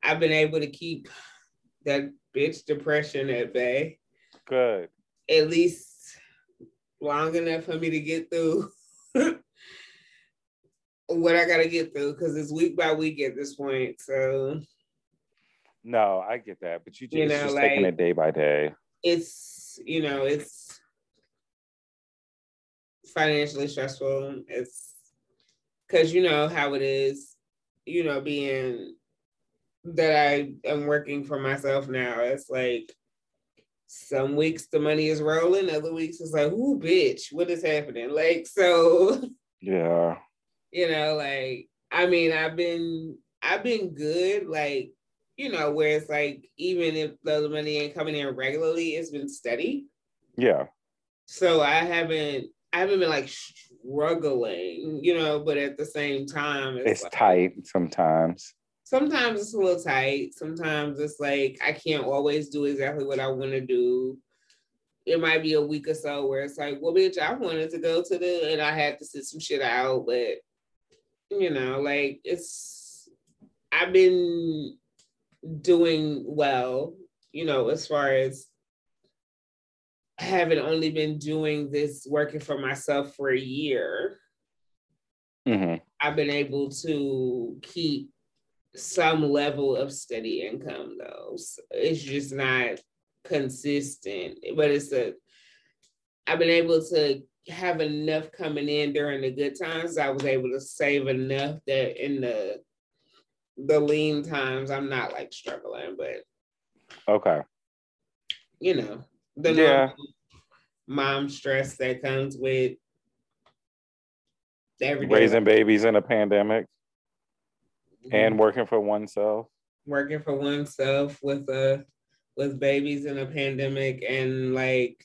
I've been able to keep that bitch depression at bay. Good. At least long enough for me to get through what I got to get through, because it's week by week at this point. So. No, I get that. But it's just taking it day by day. It's, you know, it's financially stressful. It's because you know how it is, you know, being that I am working for myself now. It's like some weeks the money is rolling, other weeks it's like, ooh, bitch, what is happening? Like, so yeah, you know, like, I mean, I've been good, like, you know, where it's like, even if the money ain't coming in regularly, it's been steady. Yeah. So I haven't been like struggling, you know, but at the same time, it's like, tight sometimes. Sometimes it's a little tight. Sometimes it's like, I can't always do exactly what I want to do. It might be a week or so where it's like, well, bitch, I wanted to go to and I had to sit some shit out, but you know, like I've been doing well, you know, as far as having only been doing this working for myself for a year. Mm-hmm. I've been able to keep some level of steady income, though. So it's just not consistent, but I've been able to have enough coming in during the good times. I was able to save enough that in the lean times, I'm not like struggling, but okay. You know, the mom stress that comes with everyday raising babies in a pandemic. And working for oneself with babies in a pandemic, and like,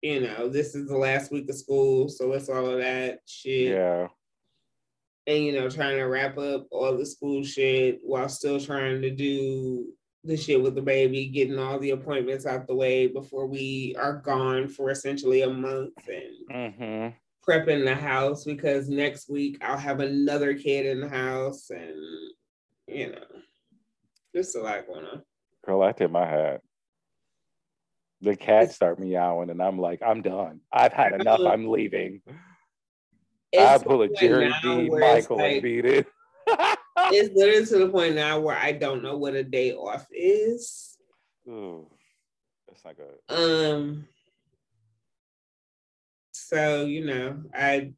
you know, this is the last week of school, so it's all of that shit. Yeah. And you know, trying to wrap up all the school shit while still trying to do the shit with the baby, getting all the appointments out the way before we are gone for essentially a month, and mm-hmm. prepping the house because next week I'll have another kid in the house, and you know, just a lot going on. Girl, I tip my hat. The cats start meowing and I'm like, I'm done. I've had enough. I'm leaving. I pull a Jerry D. Michael like, and beat it. It's literally to the point now where I don't know what a day off is. Ooh, that's not good. So, you know, I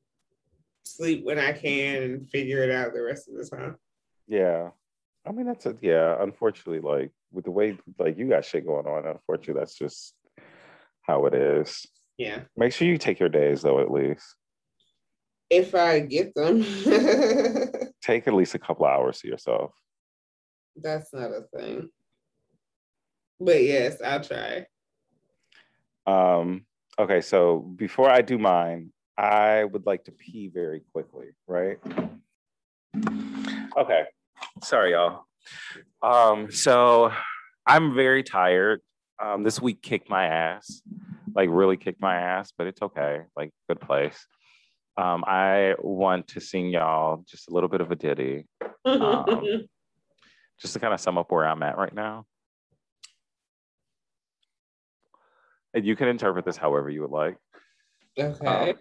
sleep when I can and figure it out the rest of the time. Yeah. I mean, unfortunately, like, with the way, like, you got shit going on, unfortunately, that's just how it is. Yeah. Make sure you take your days, though, at least. If I get them. Take at least a couple hours to yourself. That's not a thing. But, yes, I'll try. Okay, so before I do mine, I would like to pee very quickly, right? Okay. Sorry, y'all. So I'm very tired. This week kicked my ass, like really kicked my ass, but it's okay. Like, good place. I want to sing y'all just a little bit of a ditty, just to kind of sum up where I'm at right now. And you can interpret this however you would like. Okay.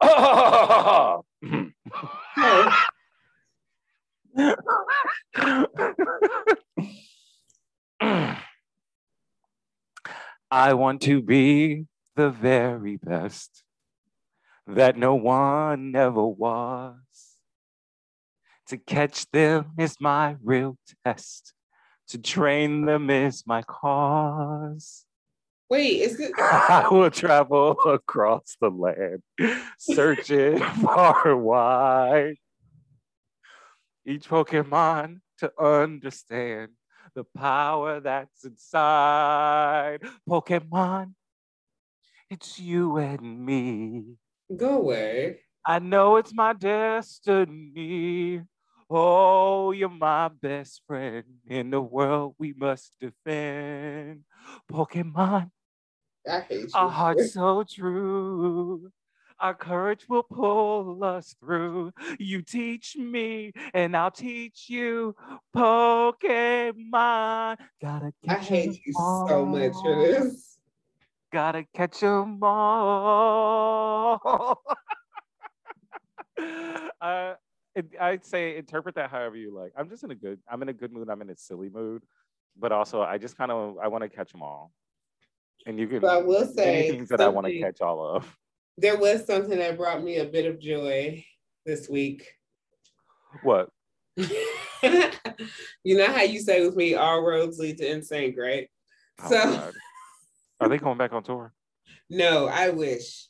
Oh! I want to be the very best that no one ever was. To catch them is my real test. To train them is my cause. Wait, is it? I will travel across the land, searching far and wide. Each Pokemon to understand the power that's inside. Pokemon, it's you and me. Go away. I know it's my destiny. Oh, you're my best friend. In the world we must defend. Pokemon, I hate you. Our heart's so true. Our courage will pull us through. You teach me and I'll teach you. Pokemon. Gotta catch I hate you all. So much for this. Gotta catch them all. I'd say interpret that however you like. I'm just in a good, I'm in a good mood. I'm in a silly mood, but also I just kind of, I want to catch them all. And you can, so I will say things that I want to catch all of. There was something that brought me a bit of joy this week. What? You know how you say with me, all roads lead to NSYNC, right? Oh, so are they going back on tour? No, I wish.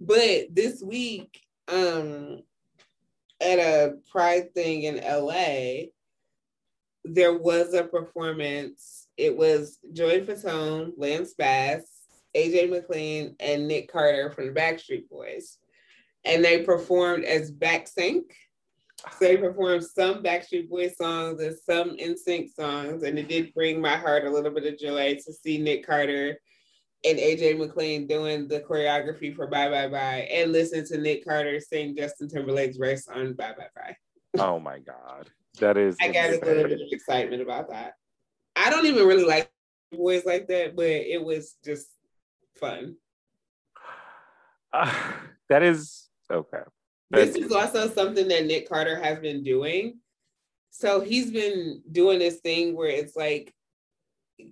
But this week, at a pride thing in LA, there was a performance. It was Joey Fatone, Lance Bass, AJ McLean, and Nick Carter from the Backstreet Boys. And they performed as BackSync. So they performed some Backstreet Boys songs and some NSYNC songs. And it did bring my heart a little bit of joy to see Nick Carter and AJ McLean doing the choreography for Bye Bye Bye and listen to Nick Carter sing Justin Timberlake's verse on Bye Bye Bye. Oh my God. That is. I got a little bit of excitement about that. I don't even really like boys like that, but it was just fun. That is okay. This is also something that Nick Carter has been doing. So he's been doing this thing where it's like,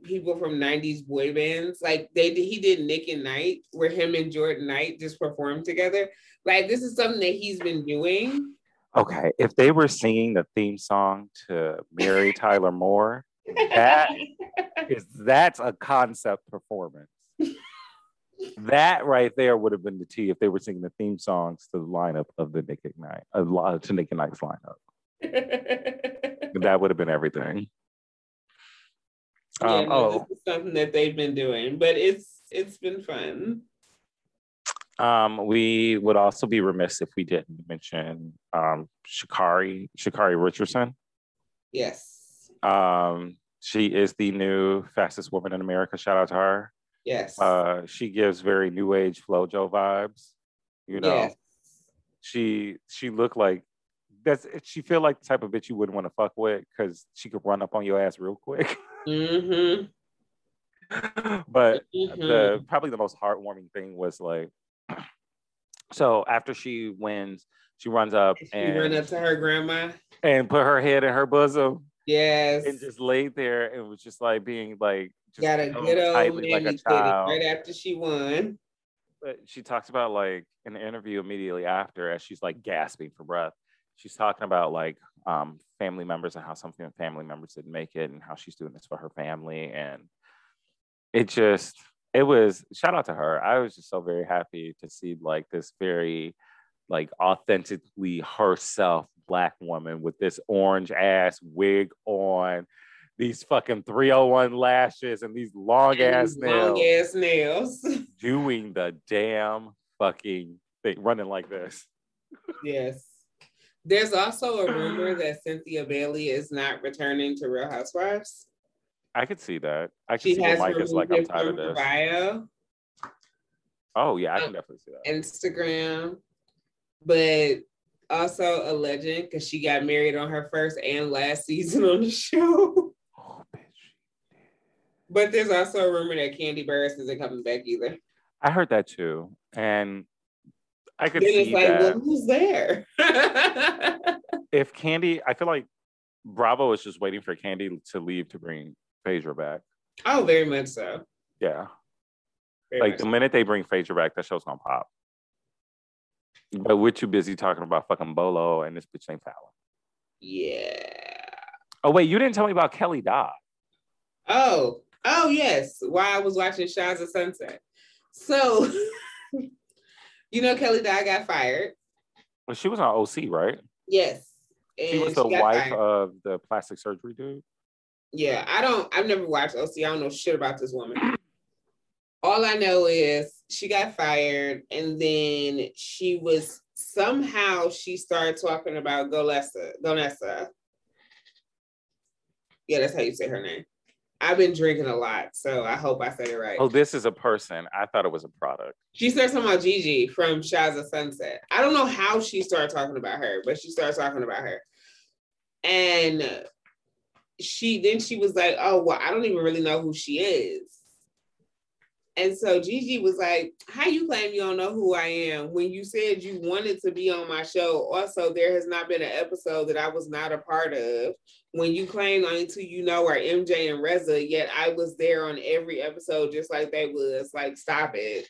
people from 90s boy bands, like he did Nick and Knight, where him and Jordan Knight just performed together. Like, this is something that he's been doing. Okay, if they were singing the theme song to Mary Tyler Moore, that's a concept performance. That right there would have been the tea if they were singing the theme songs to the lineup of the Nick and Knight, to Nick and Knight's lineup. That would have been everything. Yeah, this is something that they've been doing, but it's been fun. We would also be remiss if we didn't mention Sha'Carri Richardson. Yes. She is the new fastest woman in America. Shout out to her. Yes. She gives very new age FloJo vibes. You know, yes. She looked like she feel like the type of bitch you wouldn't want to fuck with because she could run up on your ass real quick. Mm-hmm. But probably the most heartwarming thing was like, so after she wins, she runs up and ran up to her grandma and put her head in her bosom. Yes, and just laid there and was just like being like just got a good old like a child right after she won. But she talks about like in the interview immediately after, as she's like gasping for breath. She's talking about like family members and how some family members didn't make it and how she's doing this for her family. And it was, shout out to her. I was just so very happy to see like this very like authentically herself Black woman with this orange ass wig on, these fucking 301 lashes and these long ass nails doing the damn fucking thing, running like this. Yes. There's also a rumor that Cynthia Bailey is not returning to Real Housewives. I could see that. I could see what Mike is like, I'm tired of this. Bio. Oh, yeah, I can definitely see that. Instagram. But also a legend because she got married on her first and last season on the show. Oh, bitch. But there's also a rumor that Kandi Burruss isn't coming back either. I heard that too. And I could then see it's like, that. Well, who's there? If Kandi, I feel like Bravo is just waiting for Kandi to leave to bring Phaedra back. Oh, very much so. Yeah. Very like the minute they bring Phaedra back, that show's gonna pop. But we're too busy talking about fucking Bolo and this bitch named Fallon. Yeah. Oh, wait, you didn't tell me about Kelly Dodd. Oh, yes. While I was watching Shines of Sunset. So, you know, Kelly Dodd got fired. Well, she was on OC, right? Yes. And she was the wife of the plastic surgery dude. Yeah, I've never watched OC. I don't know shit about this woman. All I know is she got fired, and then she started talking about Golesa. Yeah, that's how you say her name. I've been drinking a lot, so I hope I said it right. Oh, this is a person. I thought it was a product. She started talking about Gigi from Shines of Sunset. I don't know how she started talking about her, but she started talking about her. And she was like, oh, well, I don't even really know who she is. And so Gigi was like, how you claim you don't know who I am when you said you wanted to be on my show? Also, there has not been an episode that I was not a part of. When you claim only two you know are MJ and Reza, yet I was there on every episode just like they was. Like, stop it.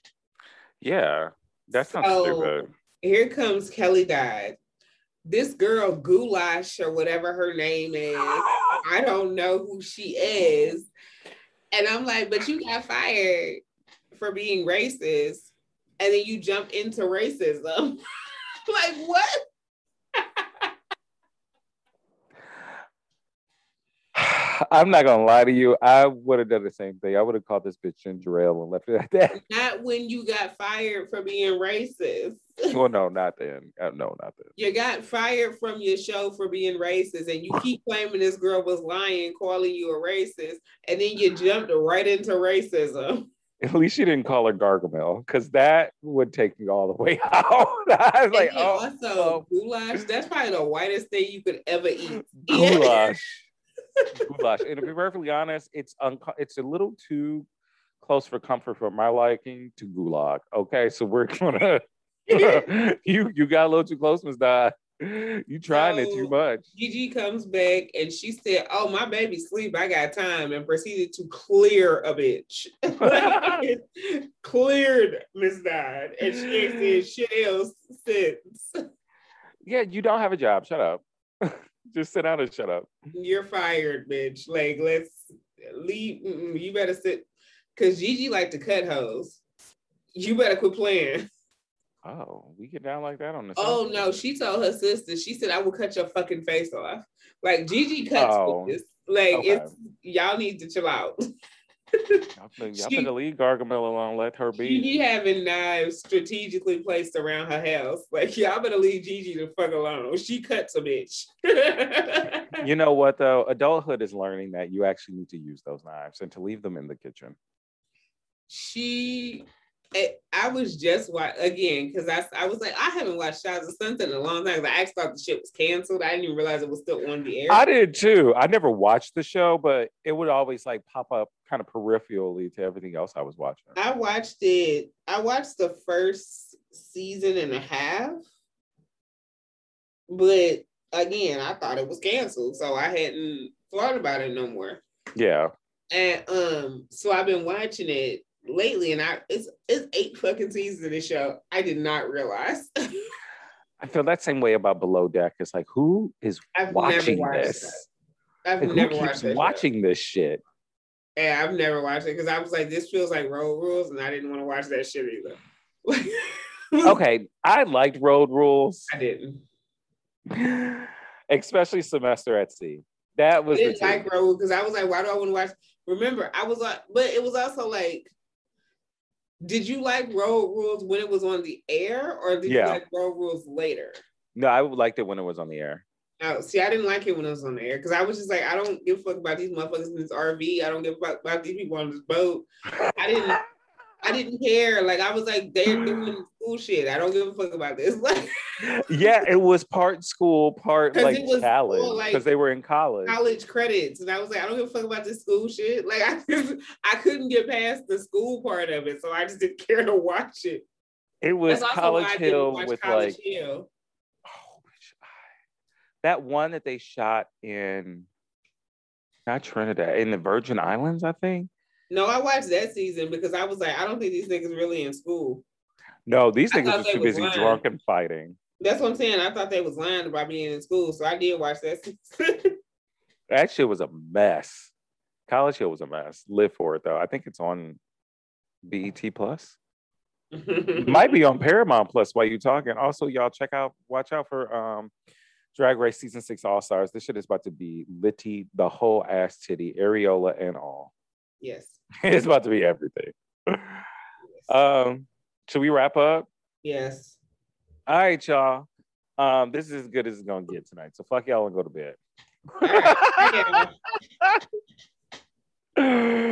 Yeah, that's not stupid. Here comes Kelly Dodd. This girl, Goulash, or whatever her name is, I don't know who she is. And I'm like, but you got fired for being racist, and then you jump into racism. Like, what? I'm not gonna lie to you, I would have done the same thing. I would have called this bitch ginger ale and left it at that. Not when you got fired for being racist. Well, no, not then. No, not then. You got fired from your show for being racist, and you keep claiming this girl was lying, calling you a racist, and then you jumped right into racism. At least you didn't call her Gargamel, because that would take me all the way out. I was like, goulash, that's probably the whitest thing you could ever eat. Goulash. Goulash. And to be perfectly honest, it's a little too close for comfort for my liking to gulag. Okay, so we're gonna you got a little too close, Ms. Dodd. You trying it too much. Gigi comes back and she said, oh, my baby sleep, I got time, and proceeded to clear a bitch. Cleared Ms. Dodd. And she ain't said shit else since. Yeah, you don't have a job. Shut up. Just sit down and shut up. You're fired, bitch. Like, let's leave. Mm-mm, you better sit. Because Gigi like to cut hoes. You better quit playing. Oh, we get down like that on the side. Oh, no. She told her sister, she said, I will cut your fucking face off. Like, Gigi cuts this. Like, okay. Y'all need to chill out. Y'all to leave Gargamel alone. Let her be. Gigi having knives strategically placed around her house. Like, y'all better leave Gigi the fuck alone. She cuts a bitch. You know what, though? Adulthood is learning that you actually need to use those knives and to leave them in the kitchen. I was just watching again because I was like, I haven't watched Shines of Sunset in a long time. I actually thought the shit was canceled. I didn't even realize it was still on the air. I did too. I never watched the show, but it would always like pop up kind of peripherally to everything else I was watching. I watched the first season and a half, but again, I thought it was canceled, so I hadn't thought about it no more. Yeah, and so I've been watching it lately, and it's 8 fucking seasons of this show. I did not realize. I feel that same way about Below Deck. It's like, who is watching this? I've never watched this. Watching this shit. Yeah, I've never watched it because I was like, this feels like Road Rules, and I didn't want to watch that shit either. Okay, I liked Road Rules. I didn't, especially Semester at Sea. That was like Road because I was like, why do I want to watch? Remember, I was like, but it was also like. Did you like Road Rules when it was on the air, or did you like Road Rules later? No, I liked it when it was on the air. Oh, see, I didn't like it when it was on the air because I was just like, I don't give a fuck about these motherfuckers in this RV. I don't give a fuck about these people on this boat. I didn't care. Like, I was like, they're doing school shit. I don't give a fuck about this. Like, yeah, it was part school, part like college, because like, they were in college. College credits, and I was like, I don't give a fuck about this school shit. Like, I couldn't get past the school part of it, so I just didn't care to watch it. It was College Hill with College like Hill. Oh my God. That one that they shot in not Trinidad, in the Virgin Islands, I think. No, I watched that season because I was like, I don't think these niggas really in school. No, these niggas were too busy drunk and fighting. That's what I'm saying. I thought they was lying about being in school, so I did watch that season. That shit was a mess. College Hill was a mess. Live for it, though. I think it's on BET+. Might be on Paramount Plus while you're talking. Also, y'all, watch out for Drag Race Season 6 All-Stars. This shit is about to be litty, the whole ass titty, areola and all. Yes. It's about to be everything. Yes. Should we wrap up? Yes. All right, y'all. This is as good as it's going to get tonight. So fuck y'all and go to bed. All right.